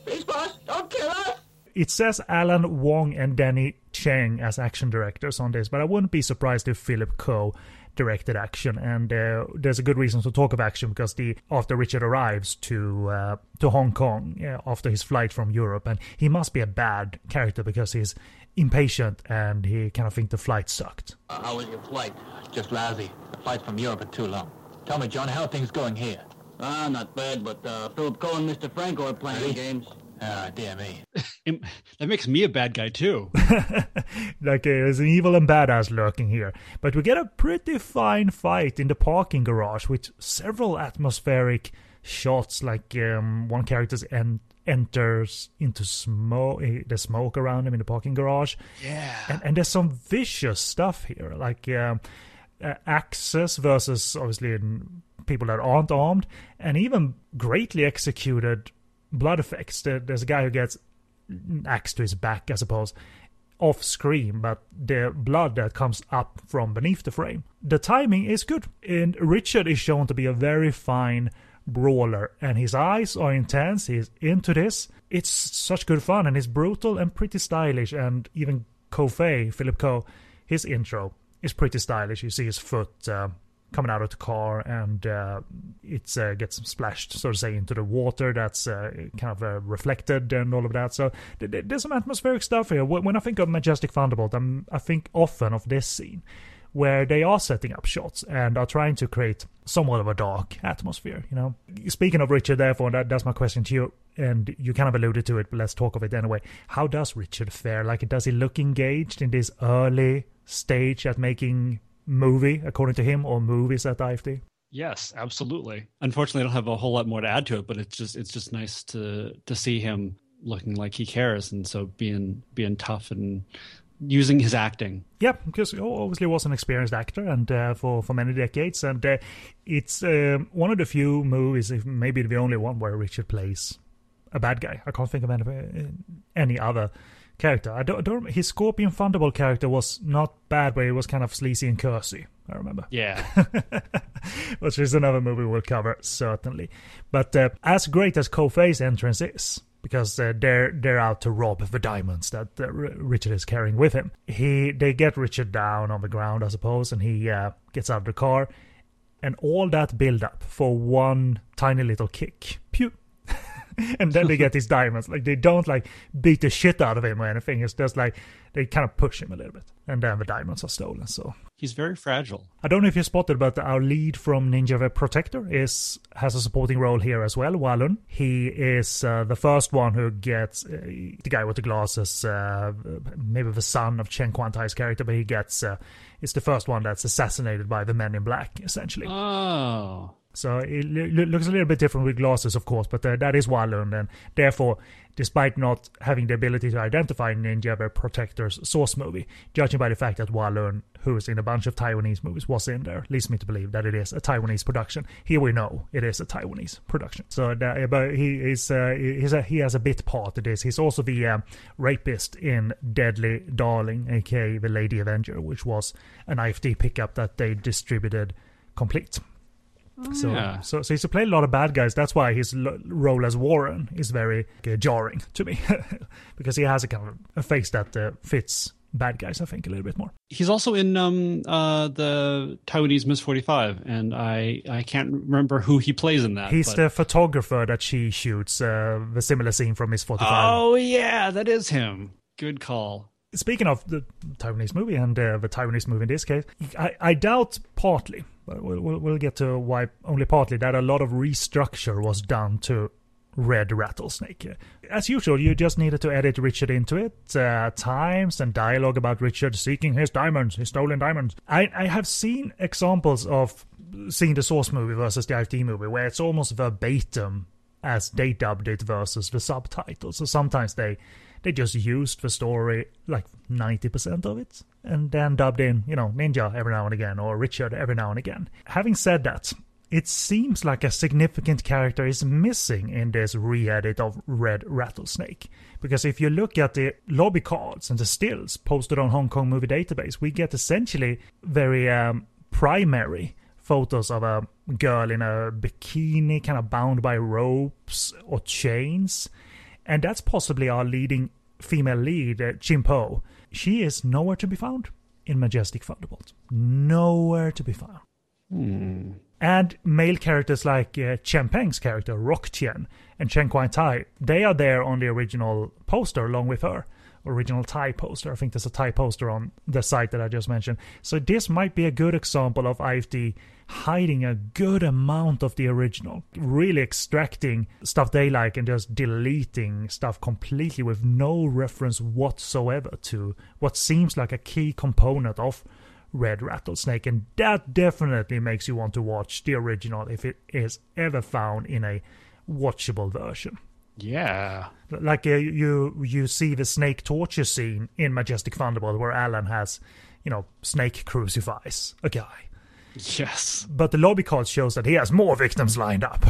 Please, boss, don't kill us! It says Alan Wong and Danny Chang as action directors on this, but I wouldn't be surprised if Philip Ko directed action, and uh, there's a good reason to talk of action, because the after Richard arrives to uh, to Hong Kong uh, after his flight from Europe, and he must be a bad character because he's impatient and he kind of think the flight sucked. Uh, how was your flight? Just lousy. The flight from Europe is too long. Tell me, John, how are things going here? Ah, uh, not bad, but uh, Philip Ko and Mister Franco are playing really? games. Ah, oh, dear me. It, that makes me a bad guy, too. Like, uh, there's an evil and badass lurking here. But we get a pretty fine fight in the parking garage with several atmospheric shots, like um, one character's en- enters into smoke, uh, the smoke around him in the parking garage. Yeah. And, and there's some vicious stuff here, like um, uh, Axis versus, obviously, in people that aren't armed, and even greatly executed blood effects. There's a guy who gets an axe to his back, I suppose, off screen, but the blood that comes up from beneath the frame. The timing is good, and Richard is shown to be a very fine brawler, and his eyes are intense. He's into this. It's such good fun, and it's brutal and pretty stylish. And even Ko Fei, Philip Ko, his intro is pretty stylish. You see his foot uh, coming out of the car, and uh, it uh, gets splashed, so to say, into the water that's uh, kind of uh, reflected and all of that. So th- th- there's some atmospheric stuff here. When I think of Majestic Thunderbolt, I'm, I think often of this scene, where they are setting up shots and are trying to create somewhat of a dark atmosphere, you know? Speaking of Richard, therefore, that, that's my question to you, and you kind of alluded to it, but let's talk of it anyway. How does Richard fare? Like, does he look engaged in this early stage at making movie, according to him, or movies at I F D? Yes, absolutely. Unfortunately, I don't have a whole lot more to add to it, but it's just it's just nice to to see him looking like he cares, and so being being tough and using his acting. Yeah, because he obviously was an experienced actor, and uh, for for many decades, and uh, it's um, one of the few movies, if maybe the only one, where Richard plays a bad guy. I can't think of any any other character. I don't, I don't. His Scorpion Thunderbolt character was not bad, but it was kind of sleazy and cursy, I remember. Yeah. Which is another movie we'll cover, certainly. But uh, as great as Ko Fei's entrance is, because uh, they're they're out to rob the diamonds that uh, Richard is carrying with him, he they get Richard down on the ground, I suppose, and he uh, gets out of the car, and all that build up for one tiny little kick. Pew. And then they get his diamonds. Like, they don't like beat the shit out of him or anything. It's just like they kind of push him a little bit, and then the diamonds are stolen. So he's very fragile. I don't know if you spotted, but our lead from Ninja The Protector is has a supporting role here as well. Wa Lun. He is uh, the first one who gets uh, the guy with the glasses, uh, maybe the son of Chen Kuan-tai's character, but he gets uh, it's the first one that's assassinated by the Men in Black, essentially. Oh. So it looks a little bit different with glasses, of course, but uh, that is Wa Lun, and therefore, despite not having the ability to identify Ninja The Protector's source movie, judging by the fact that Wa Lun, who is in a bunch of Taiwanese movies, was in there, leads me to believe that it is a Taiwanese production. Here we know it is a Taiwanese production. So that, but he is uh, he's a, he has a bit part in this. He's also the um, rapist in Deadly Darling, aka The Lady Avenger, which was an I F D pickup that they distributed complete. So, yeah. so so he's played a lot of bad guys. That's why his lo- role as Warren is very uh, jarring to me, because he has a kind of a face that uh, fits bad guys, I think, a little bit more. He's also in um, uh, the Taiwanese Miss forty-five, and I, I can't remember who he plays in that. He's but... the photographer that she shoots, uh, the similar scene from Miss forty-five. Oh, yeah, that is him. Good call. Speaking of the Taiwanese movie, and uh, the Taiwanese movie in this case, I, I doubt partly, but we'll, we'll, we'll get to why only partly, that a lot of restructure was done to Red Rattlesnake. As usual, you just needed to edit Richard into it. Uh, times and dialogue about Richard seeking his diamonds, his stolen diamonds. I, I have seen examples of seeing the source movie versus the I F D movie, where it's almost verbatim as they dubbed it versus the subtitles. So sometimes they... They just used the story, like ninety percent of it, and then dubbed in, you know, Ninja every now and again, or Richard every now and again. Having said that, It seems like a significant character is missing in this re-edit of Red Rattlesnake. Because if you look at the lobby cards and the stills posted on Hong Kong Movie Database, we get essentially very um, primary photos of a girl in a bikini, kind of bound by ropes or chains. And that's possibly our leading female lead, uh, Chim Po. She is nowhere to be found in Majestic Thunderbolt. Nowhere to be found. Hmm. And male characters like uh, Chen Peng's character, Rock Chen, and Chen Kuan-tai, they are there on the original poster along with her. Original Thai poster. I think there's a Thai poster on the site that I just mentioned. So this might be a good example of I F D hiding a good amount of the original. Really extracting stuff they like and just deleting stuff completely with no reference whatsoever to what seems like a key component of Red Rattlesnake, and that definitely makes you want to watch the original if it is ever found in a watchable version. Yeah. Like uh, you you see the snake torture scene in Majestic Thunderbolt where Alan has, you know, snake crucifies a guy. Yes. But the lobby card shows that he has more victims lined up.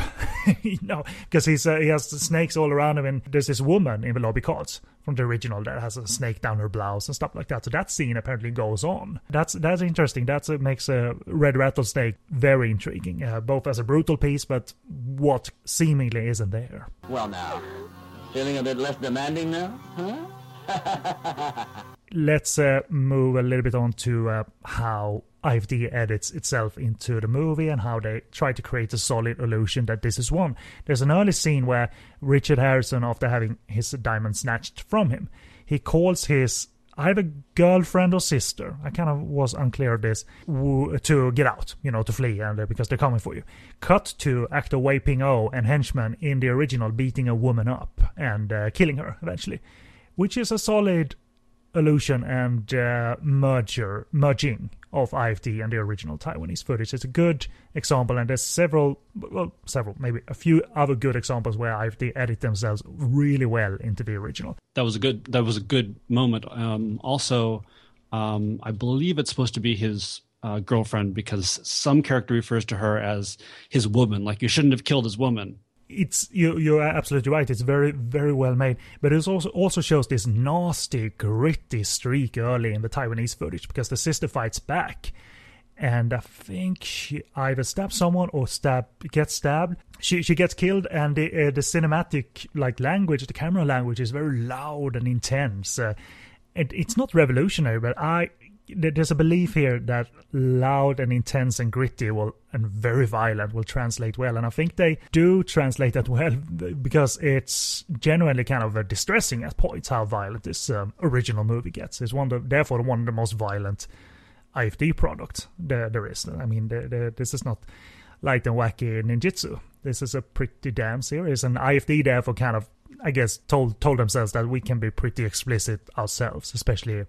You know, because he's uh, he has snakes all around him, and there's this woman in the lobby cards from the original that has a snake down her blouse and stuff like that. So that scene apparently goes on. That's that's interesting. That uh, makes uh, Red Rattlesnake very intriguing, uh, both as a brutal piece, but what seemingly isn't there. Well now, feeling a bit less demanding now, huh? Let's uh, move a little bit on to uh, how I F D edits itself into the movie and how they try to create a solid illusion that this is one. There's an early scene where Richard Harrison, after having his diamond snatched from him, he calls his either girlfriend or sister, I kind of was unclear of this, to get out, you know, to flee, and because they're coming for you. Cut to actor Wei Ping O and henchman in the original beating a woman up and uh, killing her eventually, which is a solid illusion and uh, merger, merging of I F D and the original Taiwanese footage. It's a good example, and there's several, well, several, maybe a few other good examples where I F D edit themselves really well into the original. That was a good. That was a good moment. Um, also, um, I believe it's supposed to be his uh, girlfriend, because some character refers to her as his woman. Like, you shouldn't have killed his woman. It's you. You're absolutely right. It's very, very well made. But it also also shows this nasty, gritty streak early in the Taiwanese footage, because the sister fights back, and I think she either stabs someone or stab gets stabbed. She she gets killed, and the uh, the cinematic like language, the camera language, is very loud and intense. Uh, and it's not revolutionary, but I there's a belief here that loud and intense and gritty will and very violent will translate well, and I think they do translate that well, because it's genuinely kind of distressing at points how violent this um, original movie gets. It's one of, therefore one of the most violent I F D products there, there is. I mean, the, the, this is not light and wacky ninjutsu. This is a pretty damn serious, and I F D therefore kind of, I guess, told told themselves that we can be pretty explicit ourselves, especially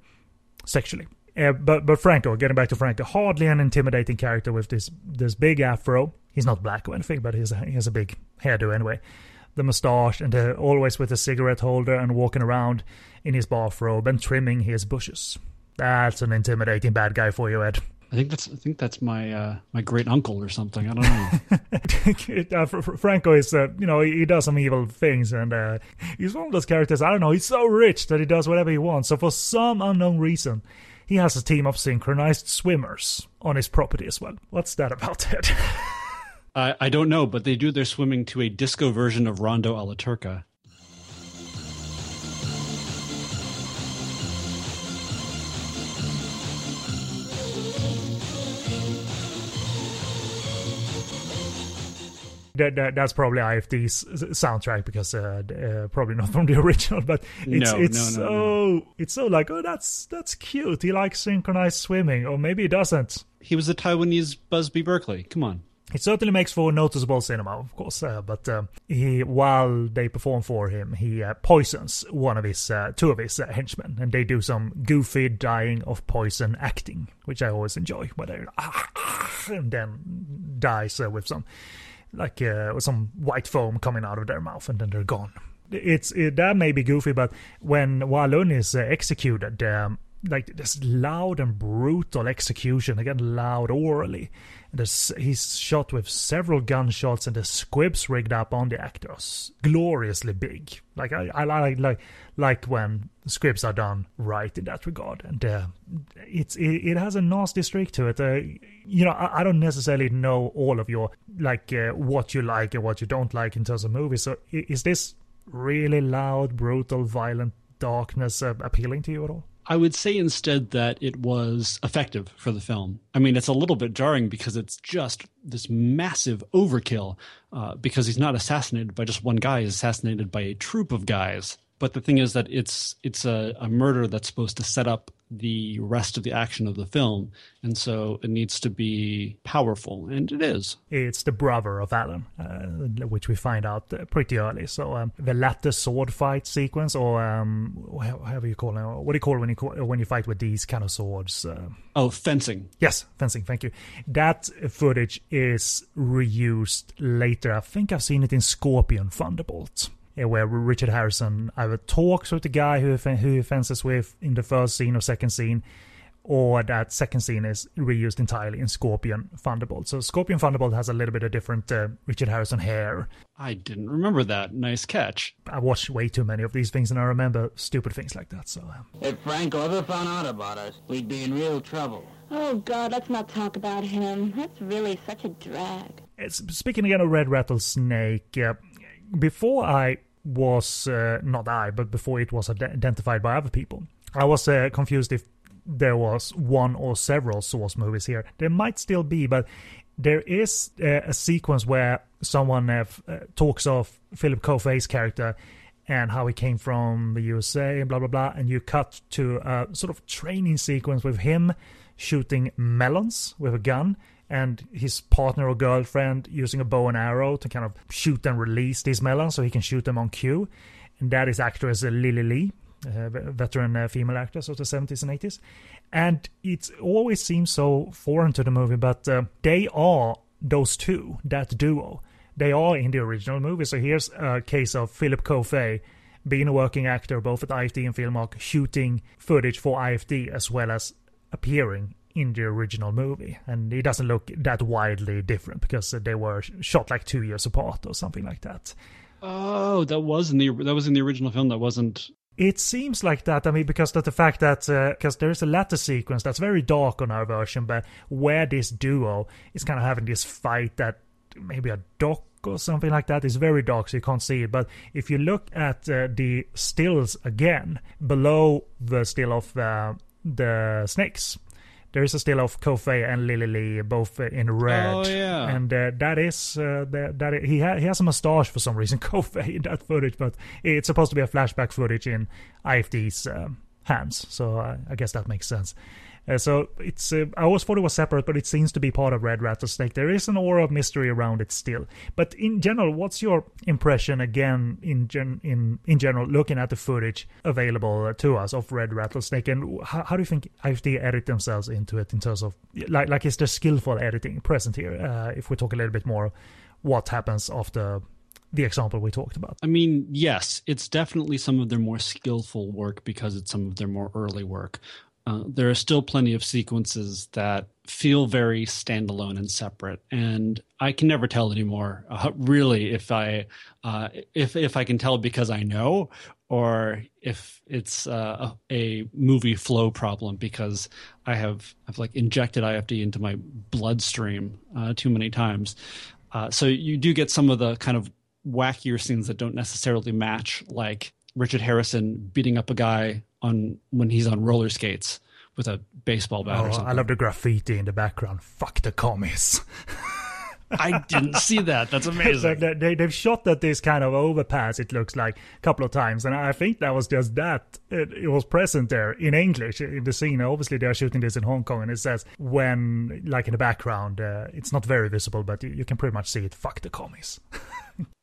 sexually. Uh, but but Franco, getting back to Franco, hardly an intimidating character with this this big afro. He's not black or anything, but he's a, he has a big hairdo anyway. The mustache, and uh, always with a cigarette holder and walking around in his bathrobe and trimming his bushes. That's an intimidating bad guy for you, Ed. I think that's I think that's my uh, my great uncle or something. I don't know. uh, Franco is uh, you know he does some evil things, and uh, he's one of those characters. I don't know. He's so rich that he does whatever he wants. So for some unknown reason, he has a team of synchronized swimmers on his property as well. What's that about, Ted? uh, I don't know, but they do their swimming to a disco version of Rondo a la Turca. That, that, that's probably I F D's soundtrack, because uh, uh, probably not from the original, but it's no, it's no, no, so no. It's so like, oh, that's that's cute. He likes synchronized swimming, or maybe he doesn't. He was a Taiwanese Busby Berkeley. Come on. It certainly makes for noticeable cinema, of course. Uh, but um, he, while they perform for him, he uh, poisons one of his uh, two of his uh, henchmen, and they do some goofy dying of poison acting, which I always enjoy. Where they and then dies uh, with some. Like uh, some white foam coming out of their mouth, and then they're gone. It's it, that may be goofy, but when Wa Lun is uh, executed, um, like this loud and brutal execution, again loud orally. And there's, he's shot with several gunshots and the squibs rigged up on the actors, gloriously big. Like I, I like like like when squibs are done right in that regard. And uh, it's it, it has a nasty streak to it. Uh, you know, I, I don't necessarily know all of your like uh, what you like and what you don't like in terms of movies. So is this really loud, brutal, violent darkness uh, appealing to you at all? I would say instead that it was effective for the film. I mean, it's a little bit jarring because it's just this massive overkill uh, because he's not assassinated by just one guy. He's assassinated by a troop of guys. But the thing is that it's it's a, a murder that's supposed to set up the rest of the action of the film. And so it needs to be powerful, and it is. It's the brother of Alan, uh, which we find out pretty early. So um, the latter sword fight sequence, or um, however you call it, what do you call it when you, call, when you fight with these kind of swords? Uh, oh, fencing. Yes, fencing, thank you. That footage is reused later. I think I've seen it in Scorpion Thunderbolt, where Richard Harrison either talks with the guy who who he fences with in the first scene or second scene, or that second scene is reused entirely in Scorpion Thunderbolt. So Scorpion Thunderbolt has a little bit of different uh, Richard Harrison hair. I didn't remember that. Nice catch. I watch way too many of these things, and I remember stupid things like that. So um... if Franco ever found out about us, we'd be in real trouble. Oh, God, let's not talk about him. That's really such a drag. It's, speaking again of Red Rattlesnake, uh, before I... was uh, not I, but before it was ad- identified by other people. I was uh, confused if there was one or several Source movies here. There might still be, but there is uh, a sequence where someone uh, f- uh, talks of Philip Ko's character and how he came from the U S A and blah, blah, blah, and you cut to a sort of training sequence with him shooting melons with a gun and his partner or girlfriend using a bow and arrow to kind of shoot and release these melons so he can shoot them on cue. And that is actress Lily Lee, a veteran female actress of the seventies and eighties. And it always seems so foreign to the movie, but uh, they are those two, that duo. They are in the original movie. So here's a case of Philip Ko being a working actor both at I F D and Filmark, shooting footage for I F D as well as appearing in the original movie, and it doesn't look that wildly different because they were shot like two years apart or something like that. Oh, that was in the that was in the original film. That wasn't. It seems like that. I mean, because of the fact that because uh, there is a latter sequence that's very dark on our version, but where this duo is kind of having this fight that maybe a doc or something like that is very dark, so you can't see it. But if you look at uh, the stills again below the still of uh, the snakes. There is a still of Ko and Lily Lee, both in red. Oh, yeah. And uh, that is... Uh, that, that is, he, ha- he has a mustache for some reason, Ko in that footage, but it's supposed to be a flashback footage in I F D's um, hands, so uh, I guess that makes sense. Uh, so it's uh, I always thought it was separate, but it seems to be part of Red Rattlesnake. There is an aura of mystery around it still. But in general, what's your impression, again, in gen- in, in general, looking at the footage available to us of Red Rattlesnake? And how, how do you think I F D edit themselves into it in terms of, like, like is there skillful editing present here? Uh, if we talk a little bit more what happens after the example we talked about. I mean, yes, it's definitely some of their more skillful work because it's some of their more early work. Uh, there are still plenty of sequences that feel very standalone and separate, and I can never tell anymore. Uh, really, if I uh, if if I can tell because I know, or if it's uh, a movie flow problem because I have I've like injected I F D into my bloodstream uh, too many times. Uh, so you do get some of the kind of wackier scenes that don't necessarily match, like Richard Harrison beating up a guy on when he's on roller skates with a baseball bat oh, or something. I love the graffiti in the background. Fuck the commies. I didn't see that. That's amazing. they, they, they've shot at this kind of overpass, it looks like, a couple of times. And I think that was just that. It, it was present there in English in the scene. Obviously, they're shooting this in Hong Kong. And it says when, like in the background, uh, it's not very visible, but you, you can pretty much see it. Fuck the commies.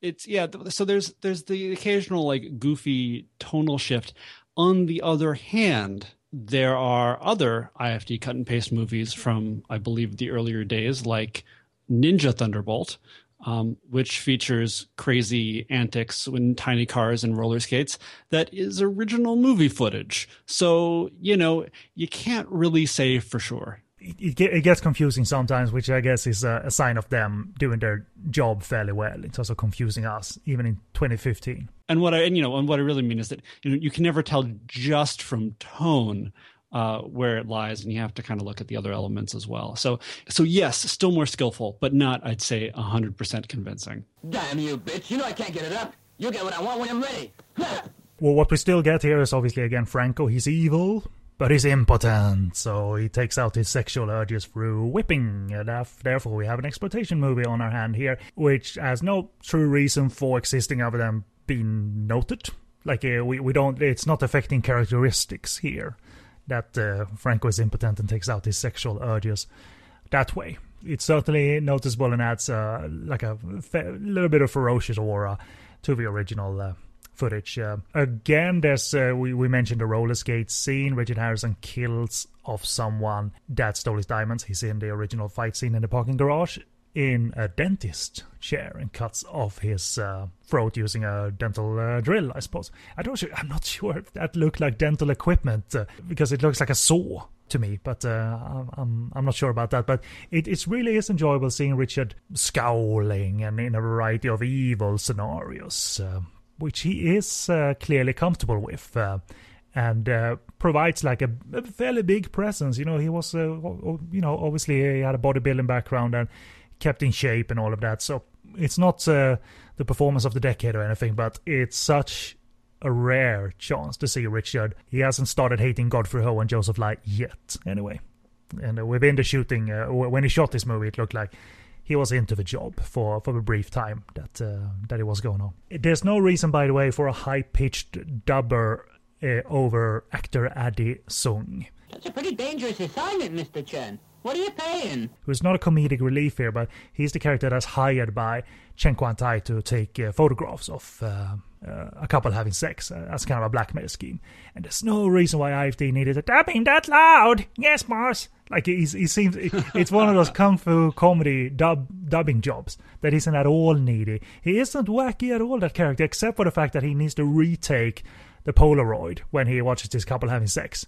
It's, yeah. So there's, there's the occasional like goofy tonal shift. On the other hand, there are other I F D cut and paste movies from, I believe, the earlier days, like Ninja Thunderbolt, um, which features crazy antics in tiny cars and roller skates that is original movie footage. So, you know, you can't really say for sure. It, it gets confusing sometimes, which I guess is a, a sign of them doing their job fairly well. It's also confusing us, even in twenty fifteen. And what I, and, you know, and what I really mean is that, you know, you can never tell just from tone uh, where it lies, and you have to kind of look at the other elements as well. So, so yes, still more skillful, but not, I'd say, a hundred percent convincing. Damn you, bitch! You know I can't get it up. You get what I want when I'm ready. Well, what we still get here is obviously again Franco. He's evil. But he's impotent, so he takes out his sexual urges through whipping. And therefore, we have an exploitation movie on our hand here, which has no true reason for existing other than being noted. Like, uh, we, we don't, it's not affecting characteristics here, that uh, Franco is impotent and takes out his sexual urges that way. It's certainly noticeable and adds uh, like a fa- little bit of ferocious aura to the original uh, footage. Uh, again, there's uh, we, we mentioned the roller skate scene. Richard Harrison kills off someone that stole his diamonds. He's in the original fight scene in the parking garage in a dentist chair and cuts off his uh, throat using a dental uh, drill, I suppose. I don't sure, I'm not sure if that looked like dental equipment uh, because it looks like a saw to me, but uh, I'm I'm not sure about that. But it, it really is enjoyable seeing Richard scowling and in a variety of evil scenarios. Uh, which he is uh, clearly comfortable with, uh, and uh, provides like a, a fairly big presence. You know, he was, uh, you know, obviously he had a bodybuilding background and kept in shape and all of that. So it's not uh, the performance of the decade or anything, but it's such a rare chance to see Richard. He hasn't started hating Godfrey Ho and Joseph Lai yet, anyway. And uh, within the shooting, uh, when he shot this movie, it looked like he was into the job for, for a brief time that uh, that it was going on. There's no reason, by the way, for a high-pitched dubber uh, over actor Adi Sung. That's a pretty dangerous assignment, Mister Chen. What are you paying? Who's not a comedic relief here, but he's the character that's hired by Chen Kuan-tai to take uh, photographs of uh, uh, a couple having sex uh, as kind of a blackmail scheme. And there's no reason why I F D needed a dabbing that loud. Yes, boss. Like, he's, he seems, it's one of those kung fu comedy dub, dubbing jobs that isn't at all needy. He isn't wacky at all, that character, except for the fact that he needs to retake the Polaroid when he watches this couple having sex.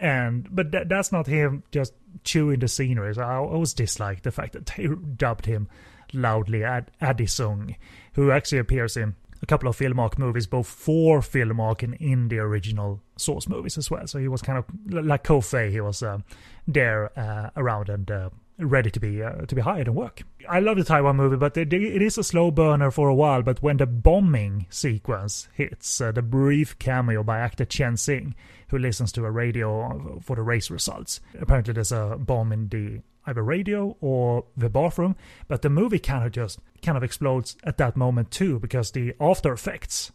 And But that, that's not him just chewing the scenery. So I always dislike the fact that they dubbed him loudly at Adi Sung, who actually appears in a couple of Filmark movies, both for Filmark and in the original source movies as well. So he was kind of like Kofei. He was um, there uh, around and uh, ready to be uh, to be hired and work. I love the Taiwan movie, but it is a slow burner for a while. But when the bombing sequence hits, uh, the brief cameo by actor Chen Xing, who listens to a radio for the race results. Apparently there's a bomb in the either radio or the bathroom, but the movie kind of just kind of explodes at that moment too, because the after effects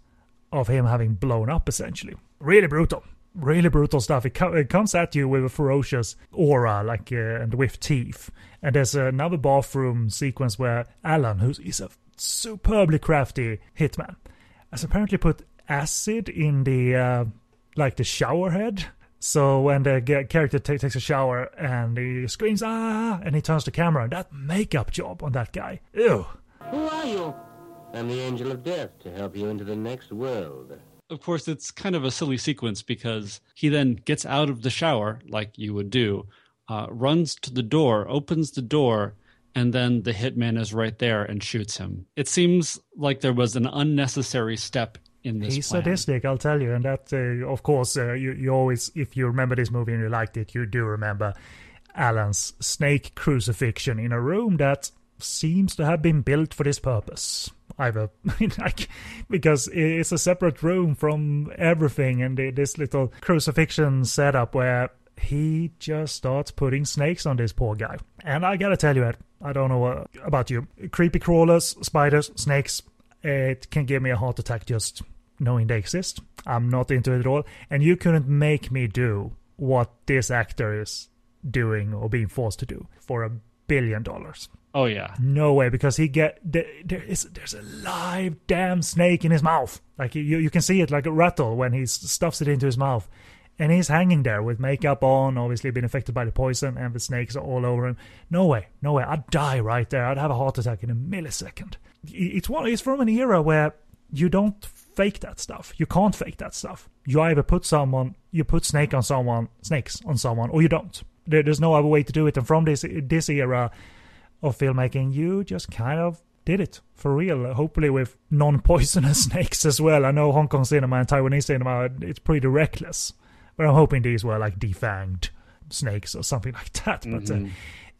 of him having blown up, essentially, really brutal really brutal stuff. It, co- it comes at you with a ferocious aura, like uh, and with teeth. And there's another bathroom sequence where Alan, who is a superbly crafty hitman, has apparently put acid in the uh, like the shower head. So when the character t- takes a shower and he screams, ah, and he turns to camera, and that makeup job on that guy. Ew. Who are you? I'm the angel of death to help you into the next world. Of course, it's kind of a silly sequence because he then gets out of the shower, like you would do, uh, runs to the door, opens the door, and then the hitman is right there and shoots him. It seems like there was an unnecessary step in this He's plan. Sadistic, I'll tell you. And that, uh, of course, uh, you, you always, if you remember this movie and you liked it, you do remember Alan's snake crucifixion in a room that seems to have been built for this purpose. Either, like, because it's a separate room from everything, and this little crucifixion setup where he just starts putting snakes on this poor guy. And I gotta tell you, Ed, I don't know about you. Creepy crawlers, spiders, snakes, it can give me a heart attack just knowing they exist. I'm not into it at all. And you couldn't make me do what this actor is doing or being forced to do for a billion dollars. Oh, yeah. No way, because he get there, there is there's a live damn snake in his mouth. Like, you, you can see it like a rattle when he stuffs it into his mouth. And he's hanging there with makeup on, obviously been affected by the poison, and the snakes are all over him. No way, no way. I'd die right there. I'd have a heart attack in a millisecond. It's one. It's from an era where you don't fake that stuff. You can't fake that stuff. You either put someone, you put snake on someone, snakes on someone, or you don't. There, there's no other way to do it. And from this this era of filmmaking, you just kind of did it for real, hopefully with non-poisonous snakes as well. I know Hong Kong cinema and Taiwanese cinema, it's pretty reckless, but I'm hoping these were like defanged snakes or something like that. But mm-hmm. uh,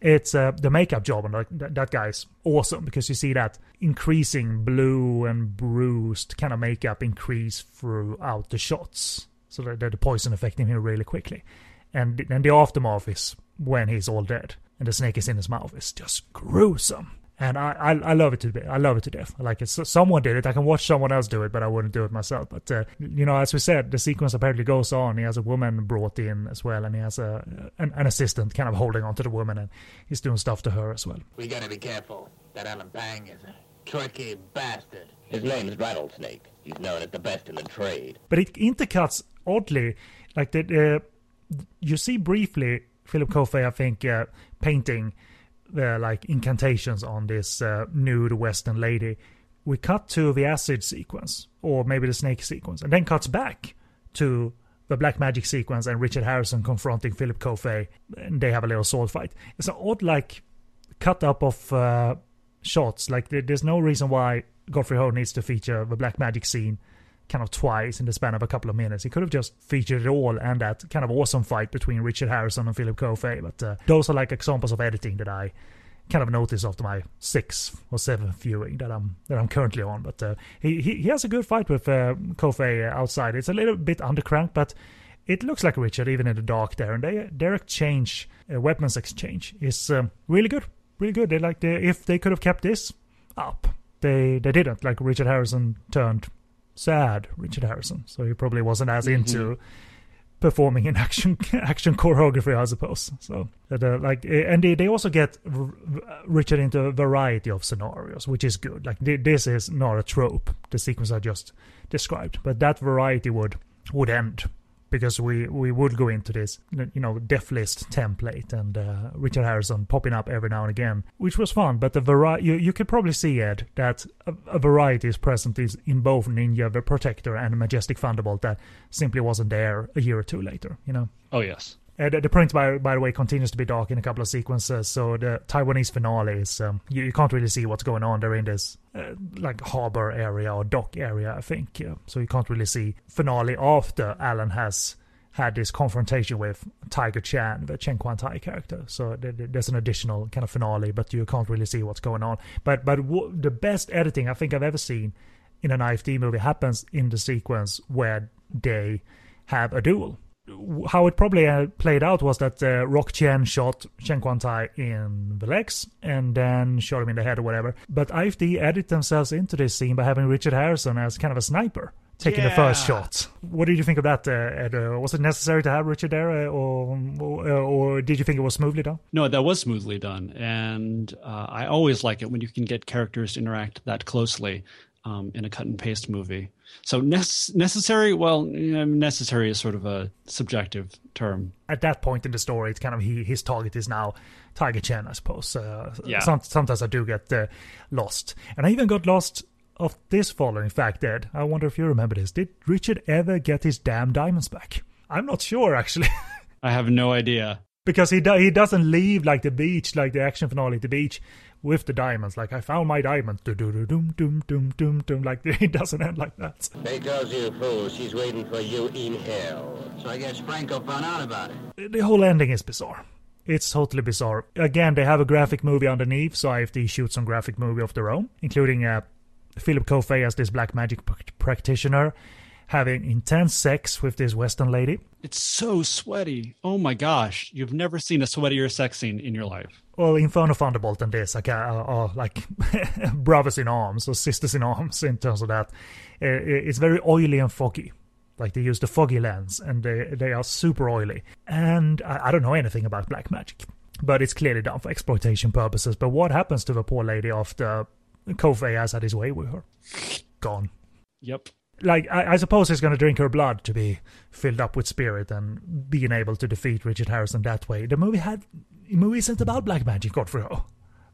it's uh, the makeup job, and like that, that guy's awesome, because you see that increasing blue and bruised kind of makeup increase throughout the shots, so that, that the poison affecting him really quickly, and and the aftermath is when he's all dead and the snake is in his mouth. It's just gruesome. And I, I, I love it to bit. I love it to death. Like, it's, someone did it. I can watch someone else do it, but I wouldn't do it myself. But uh, you know, as we said, the sequence apparently goes on. He has a woman brought in as well, and he has a an, an assistant kind of holding on to the woman, and he's doing stuff to her as well. We gotta be careful. That Alan Bang is a tricky bastard. His name is Rattlesnake. He's known as the best in the trade. But it intercuts oddly, like the uh, you see briefly Philip Ko, I think, uh, painting. Uh, like incantations on this uh, nude Western lady. We cut to the acid sequence, or maybe the snake sequence, and then cuts back to the black magic sequence and Richard Harrison confronting Philip Ko, and they have a little sword fight. It's an odd like cut up of uh, shots. Like there, there's no reason why Godfrey Ho needs to feature the black magic scene kind of twice in the span of a couple of minutes. He could have just featured it all and that kind of awesome fight between Richard Harrison and Philip Ko. But uh, those are like examples of editing that I kind of noticed after my sixth or seventh viewing that I'm that I'm currently on. But uh, he, he he has a good fight with uh, Ko outside. It's a little bit undercranked, but it looks like Richard even in the dark there. And they, their exchange, uh, weapons exchange, is um, really good, really good. They like the, if they could have kept this up, they they didn't. Like Richard Harrison turned. Sad Richard Harrison, so he probably wasn't as into mm-hmm. performing in action action choreography, I suppose. So, but, uh, like, and they, they also get R- Richard into a variety of scenarios, which is good. Like, th- this is not a trope, the sequence I just described, but that variety would would end, because we we would go into this, you know, death list template, and uh, Richard Harrison popping up every now and again, which was fun. But the variety, you, you could probably see, Ed, that a, a variety is present in both Ninja the Protector and Majestic Thunderbolt that simply wasn't there a year or two later, you know? Oh, yes. Uh, the, the print, by, by the way, continues to be dark in a couple of sequences, so the Taiwanese finale is, um, you, you can't really see what's going on. They're in this, uh, like, harbor area or dock area, I think, yeah. So you can't really see finale after Alan has had this confrontation with Tiger Chan, the Chen Kuan-tai character. So there, there's an additional kind of finale, but you can't really see what's going on. But, but w- the best editing I think I've ever seen in an I F D movie happens in the sequence where they have a duel. How it probably uh, played out was that uh, Rock Chen shot Chen Kuan-tai in the legs and then shot him in the head or whatever. But I F D edit themselves into this scene by having Richard Harrison as kind of a sniper taking yeah. the first shot. What did you think of that, uh, Ed? Uh, was it necessary to have Richard there, uh, or, or or did you think it was smoothly done? No, that was smoothly done, and uh, I always like it when you can get characters to interact that closely um, in a cut and paste movie. So ne- necessary, well, necessary is sort of a subjective term. At that point in the story, it's kind of he, his target is now Tiger Chen, I suppose. Uh, yeah. Some, sometimes I do get uh, lost. And I even got lost of this following fact, Ed. I wonder if you remember this. Did Richard ever get his damn diamonds back? I'm not sure, actually. I have no idea. Because he do- he doesn't leave like the beach, like the action finale at the beach, with the diamonds. Like, I found my diamonds. Do-do-do-doom-doom-doom-doom-doom. Like, it doesn't end like that. There goes you, fool. She's waiting for you in hell. So I guess Franco found out about it. The whole ending is bizarre. It's totally bizarre. Again, they have a graphic movie underneath, so I F D shoots some graphic movie of their own, including uh, Philip Ko as this black magic pr- practitioner, having intense sex with this Western lady. It's so sweaty. Oh my gosh. You've never seen a sweatier sex scene in your life. Well, Inferno Thunderbolt and this like, uh, are like brothers in arms or sisters in arms in terms of that. It's very oily and foggy. Like, they use the foggy lens, and they, they are super oily. And I, I don't know anything about black magic, but it's clearly done for exploitation purposes. But what happens to the poor lady after Ko has had his way with her? Gone. Yep. like, I, I suppose he's going to drink her blood to be filled up with spirit and being able to defeat Richard Harrison that way. The movie had the movie isn't about black magic, Godfrey Ho,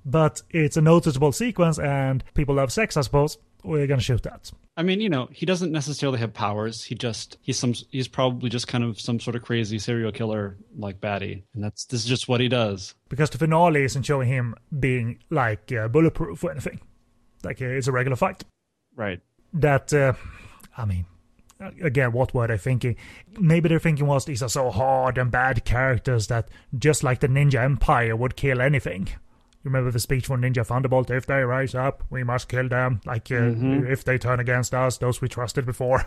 but it's a noticeable sequence, and people love sex, I suppose. We're going to shoot that. I mean, you know, he doesn't necessarily have powers. He just, he's some, he's probably just kind of some sort of crazy serial killer, like, baddie. And that's, this is just what he does. Because the finale isn't showing him being, like, uh, bulletproof or anything. Like, uh, it's a regular fight. Right. That, uh, I mean, again, what were they thinking? Maybe their thinking was, these are so hard and bad characters that just like the Ninja Empire would kill anything. Remember the speech from Ninja Thunderbolt? If they rise up, we must kill them. Like, uh, mm-hmm. if they turn against us, those we trusted before,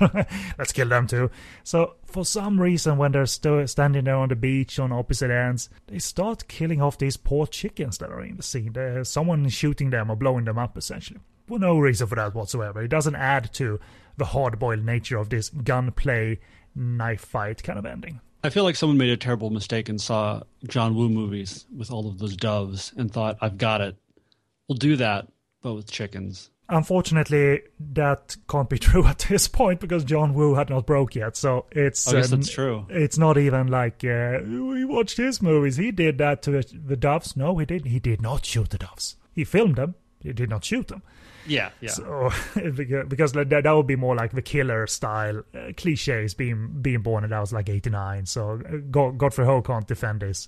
let's kill them too. So, for some reason, when they're st- standing there on the beach on opposite ends, they start killing off these poor chickens that are in the scene. There's someone shooting them or blowing them up, essentially. For no reason for that whatsoever. It doesn't add to the hard-boiled nature of this gunplay, knife fight kind of ending. I feel like someone made a terrible mistake and saw John Woo movies with all of those doves and thought, I've got it. We'll do that, but with chickens. Unfortunately, that can't be true at this point because John Woo had not broke yet. So it's I guess um, that's true. It's not even like, uh, we watched his movies. He did that to the doves. No, he didn't. He did not shoot the doves. He filmed them. He did not shoot them. Yeah, yeah. So, because that would be more like the killer style uh, cliches being being born, and that was like eighty-nine. So Godfrey Ho can't defend his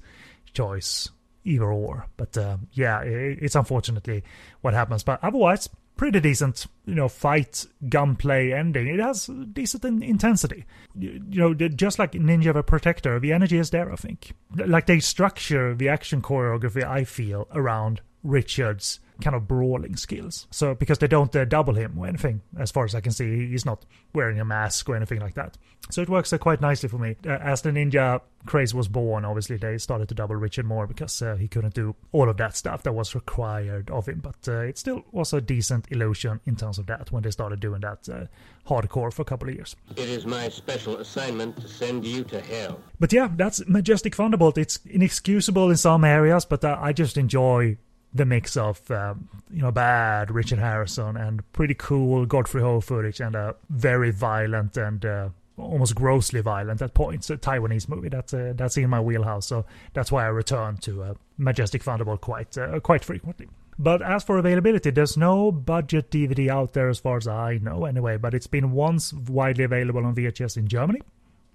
choice either or. But uh, yeah, it's unfortunately what happens. But otherwise, pretty decent, you know, fight gunplay ending. It has decent intensity. You, you know, just like Ninja the Protector, the energy is there, I think. Like they structure the action choreography, I feel, around Richard's kind of brawling skills. So because they don't uh, double him or anything, as far as I can see, he's not wearing a mask or anything like that. So it works uh, quite nicely for me. Uh, as the ninja craze was born, obviously they started to double Richard more because uh, he couldn't do all of that stuff that was required of him. But uh, it still was a decent illusion in terms of that when they started doing that uh, hardcore for a couple of years. It is my special assignment to send you to hell. But yeah, that's Majestic Thunderbolt. It's inexcusable in some areas, but uh, I just enjoy the mix of, um, you know, bad Richard Harrison and pretty cool Godfrey Ho footage and a very violent and uh, almost grossly violent at points a Taiwanese movie. That's uh, that's in my wheelhouse, so that's why I return to uh, Majestic Thunderbolt quite uh, quite frequently. But as for availability, there's no budget D V D out there as far as I know anyway, but it's been once widely available on V H S in Germany,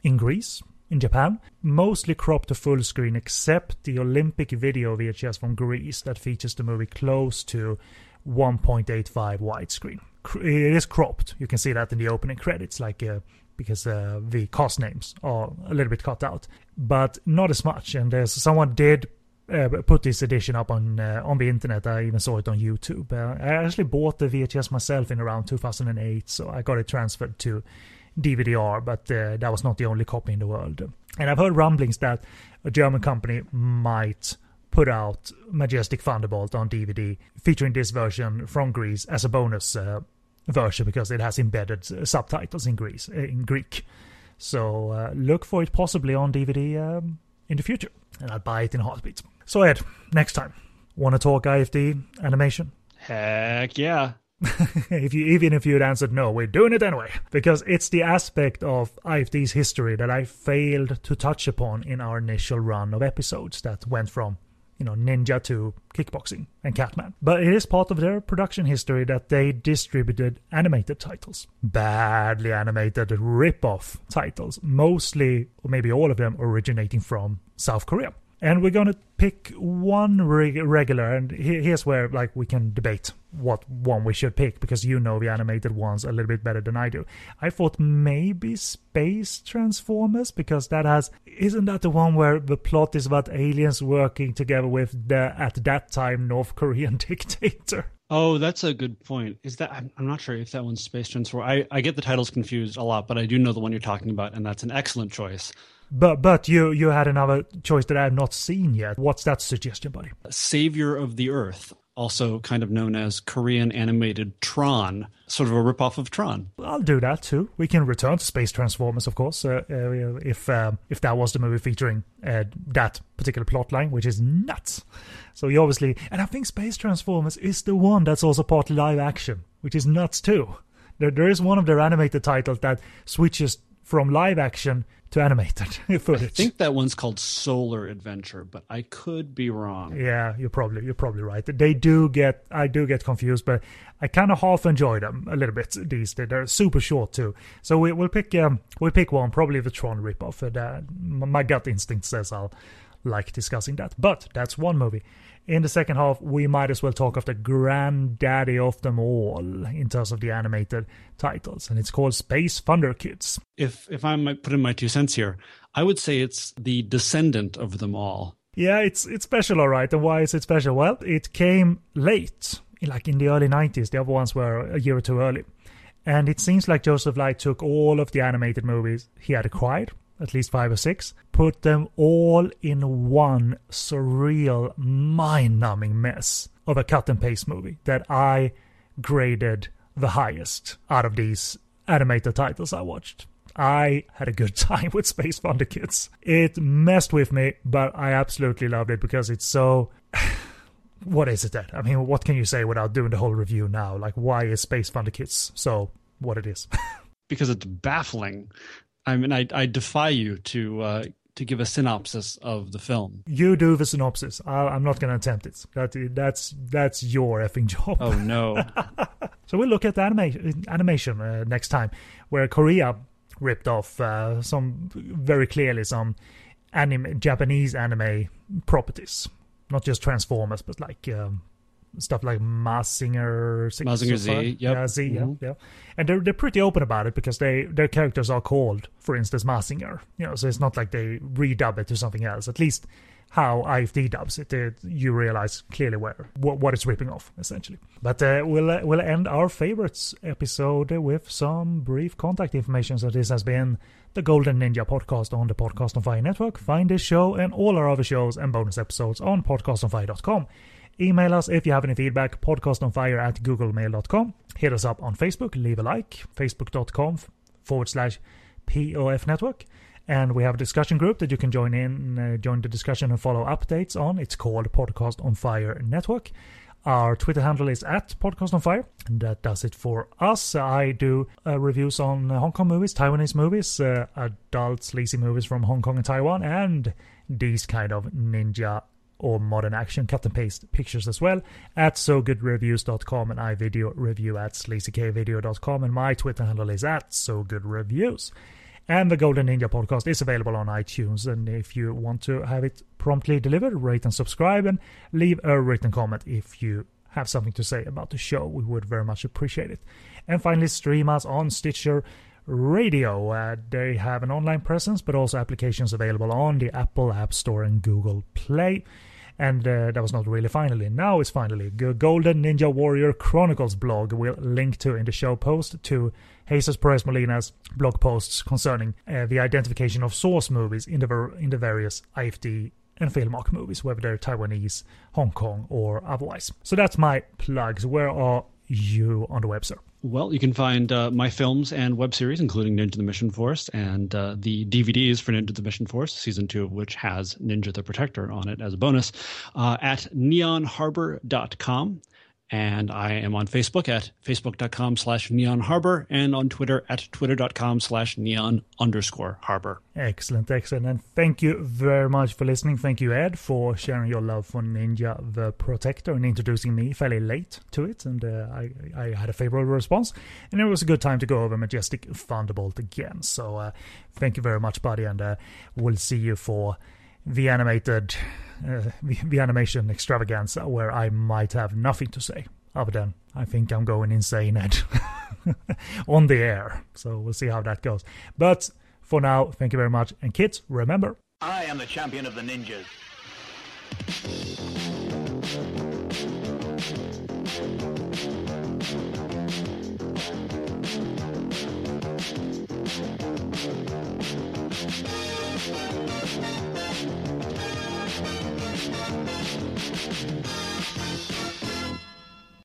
in Greece, in Japan, mostly cropped to full screen except the Olympic video V H S from Greece that features the movie close to one point eight five widescreen. It is cropped. You can see that in the opening credits, like uh, because uh, the cast names are a little bit cut out, but not as much. And uh, someone did uh, put this edition up on uh, on the internet. I even saw it on YouTube. Uh, I actually bought the V H S myself in around two thousand eight, so I got it transferred to D V D R, but uh, that was not the only copy in the world. And I've heard rumblings that a German company might put out Majestic Thunderbolt on D V D featuring this version from Greece as a bonus uh, version because it has embedded uh, subtitles in Greece, uh, in Greek. So uh, look for it possibly on D V D um, in the future, and I'll buy it in a heartbeat. So Ed, next time, want to talk I F D animation? Heck yeah. if you even if you'd answered no, we're doing it anyway, because it's the aspect of I F D's history that I failed to touch upon in our initial run of episodes that went from, you know, ninja to kickboxing and Catman. But it is part of their production history that they distributed animated titles, badly animated rip-off titles, mostly or maybe all of them originating from South Korea. And we're going to pick one re- regular, and he- here's where like we can debate what one we should pick, because you know the animated ones a little bit better than I do. I thought maybe Space Transformers, because that has... Isn't that the one where the plot is about aliens working together with the, at that time, North Korean dictator? Oh, that's a good point. Is that I'm, I'm not sure if that one's Space Transformers. I, I get the titles confused a lot, but I do know the one you're talking about, and that's an excellent choice. But but you you had another choice that I have not seen yet. What's that suggestion, buddy? Savior of the Earth, also kind of known as Korean animated Tron, sort of a ripoff of Tron. I'll do that too. We can return to Space Transformers, of course, uh, uh, if um, if that was the movie featuring uh, that particular plotline, which is nuts. So you obviously, and I think Space Transformers is the one that's also part live action, which is nuts too. There, there is one of their animated titles that switches from live action to animated footage. I think that one's called Solar Adventure, but I could be wrong. Yeah, you're probably you're probably right. They do get I do get confused, but I kind of half enjoy them a little bit these days. They're super short too, so we will pick um we pick one, probably the Tron ripoff. Uh, my gut instinct says I'll like discussing that, but that's one movie. In the second half, we might as well talk of the granddaddy of them all in terms of the animated titles, and it's called Space Thunder Kids. If if I might put in my two cents here, I would say it's the descendant of them all. Yeah, it's it's special, all right. And why is it special? Well, it came late, like in the early nineties. The other ones were a year or two early. And it seems like Joseph Light took all of the animated movies he had acquired, at least five or six, put them all in one surreal, mind-numbing mess of a cut-and-paste movie that I graded the highest out of these animated titles I watched. I had a good time with Space Thunder Kids. It messed with me, but I absolutely loved it because it's so... What is it then? I mean, what can you say without doing the whole review now? Like, why is Space Thunder Kids so what it is? Because it's baffling. I mean, I, I defy you to uh, to give a synopsis of the film. You do the synopsis. I, I'm not going to attempt it. That, that's that's your effing job. Oh, no. So we'll look at the anima- animation uh, next time, where Korea ripped off uh, some very clearly some anime, Japanese anime properties. Not just Transformers, but like... Um, Stuff like Mazinger Z. Mazinger Z, yep. Yeah, Z, yeah, mm-hmm. yeah. And they're, they're pretty open about it because they their characters are called, for instance, Mazinger. You know, so it's not like they redub it to something else. At least how I F D dubs it, it you realize clearly where what, what it's ripping off, essentially. But uh, we'll, uh, we'll end our favorites episode with some brief contact information. So this has been the Golden Ninja Podcast on the Podcast on Fire Network. Find this show and all our other shows and bonus episodes on podcast on fire dot com. Email us if you have any feedback, podcast on fire at google mail dot com. Hit us up on Facebook, leave a like, facebook dot com forward slash POF network. And we have a discussion group that you can join in, uh, join the discussion and follow updates on. It's called Podcast on Fire Network. Our Twitter handle is at Podcast on Fire. And that does it for us. I do uh, reviews on Hong Kong movies, Taiwanese movies, uh, adult sleazy movies from Hong Kong and Taiwan, and these kind of ninja or modern action cut and paste pictures as well at so good reviews dot com and iVideo review at Sleazy K Video dot com, and my Twitter handle is at SoGoodReviews. And the Golden Ninja Podcast is available on iTunes, and if you want to have it promptly delivered, rate and subscribe and leave a written comment if you have something to say about the show. We would very much appreciate it. And finally, stream us on Stitcher Radio. Uh, they have an online presence, but also applications available on the Apple App Store and Google Play. And uh, that was not really finally. Now it's finally. The Golden Ninja Warrior Chronicles blog we'll link to in the show post to Jesus Perez Molina's blog posts concerning uh, the identification of source movies in the, ver- in the various I F D and Filmark movies, whether they're Taiwanese, Hong Kong, or otherwise. So that's my plugs. Where are you on the web, sir? Well, you can find uh, my films and web series, including Ninja The Mission Force, and uh, the D V Ds for Ninja The Mission Force, season two of which has Ninja The Protector on it as a bonus, uh, at neon harbor dot com. And I am on Facebook at facebook.com slash neon harbor and on Twitter at twitter.com slash neon underscore harbor. Excellent, excellent. And thank you very much for listening. Thank you, Ed, for sharing your love for Ninja the Protector and introducing me fairly late to it. And uh, I, I had a favorable response. And it was a good time to go over Majestic Thunderbolt again. So uh, thank you very much, buddy. And uh, we'll see you for... the animated, uh, the, the animation extravaganza, where I might have nothing to say other than I think I'm going insane, Ed, on the air. So we'll see how that goes. But for now, thank you very much. And kids, remember, I am the champion of the ninjas.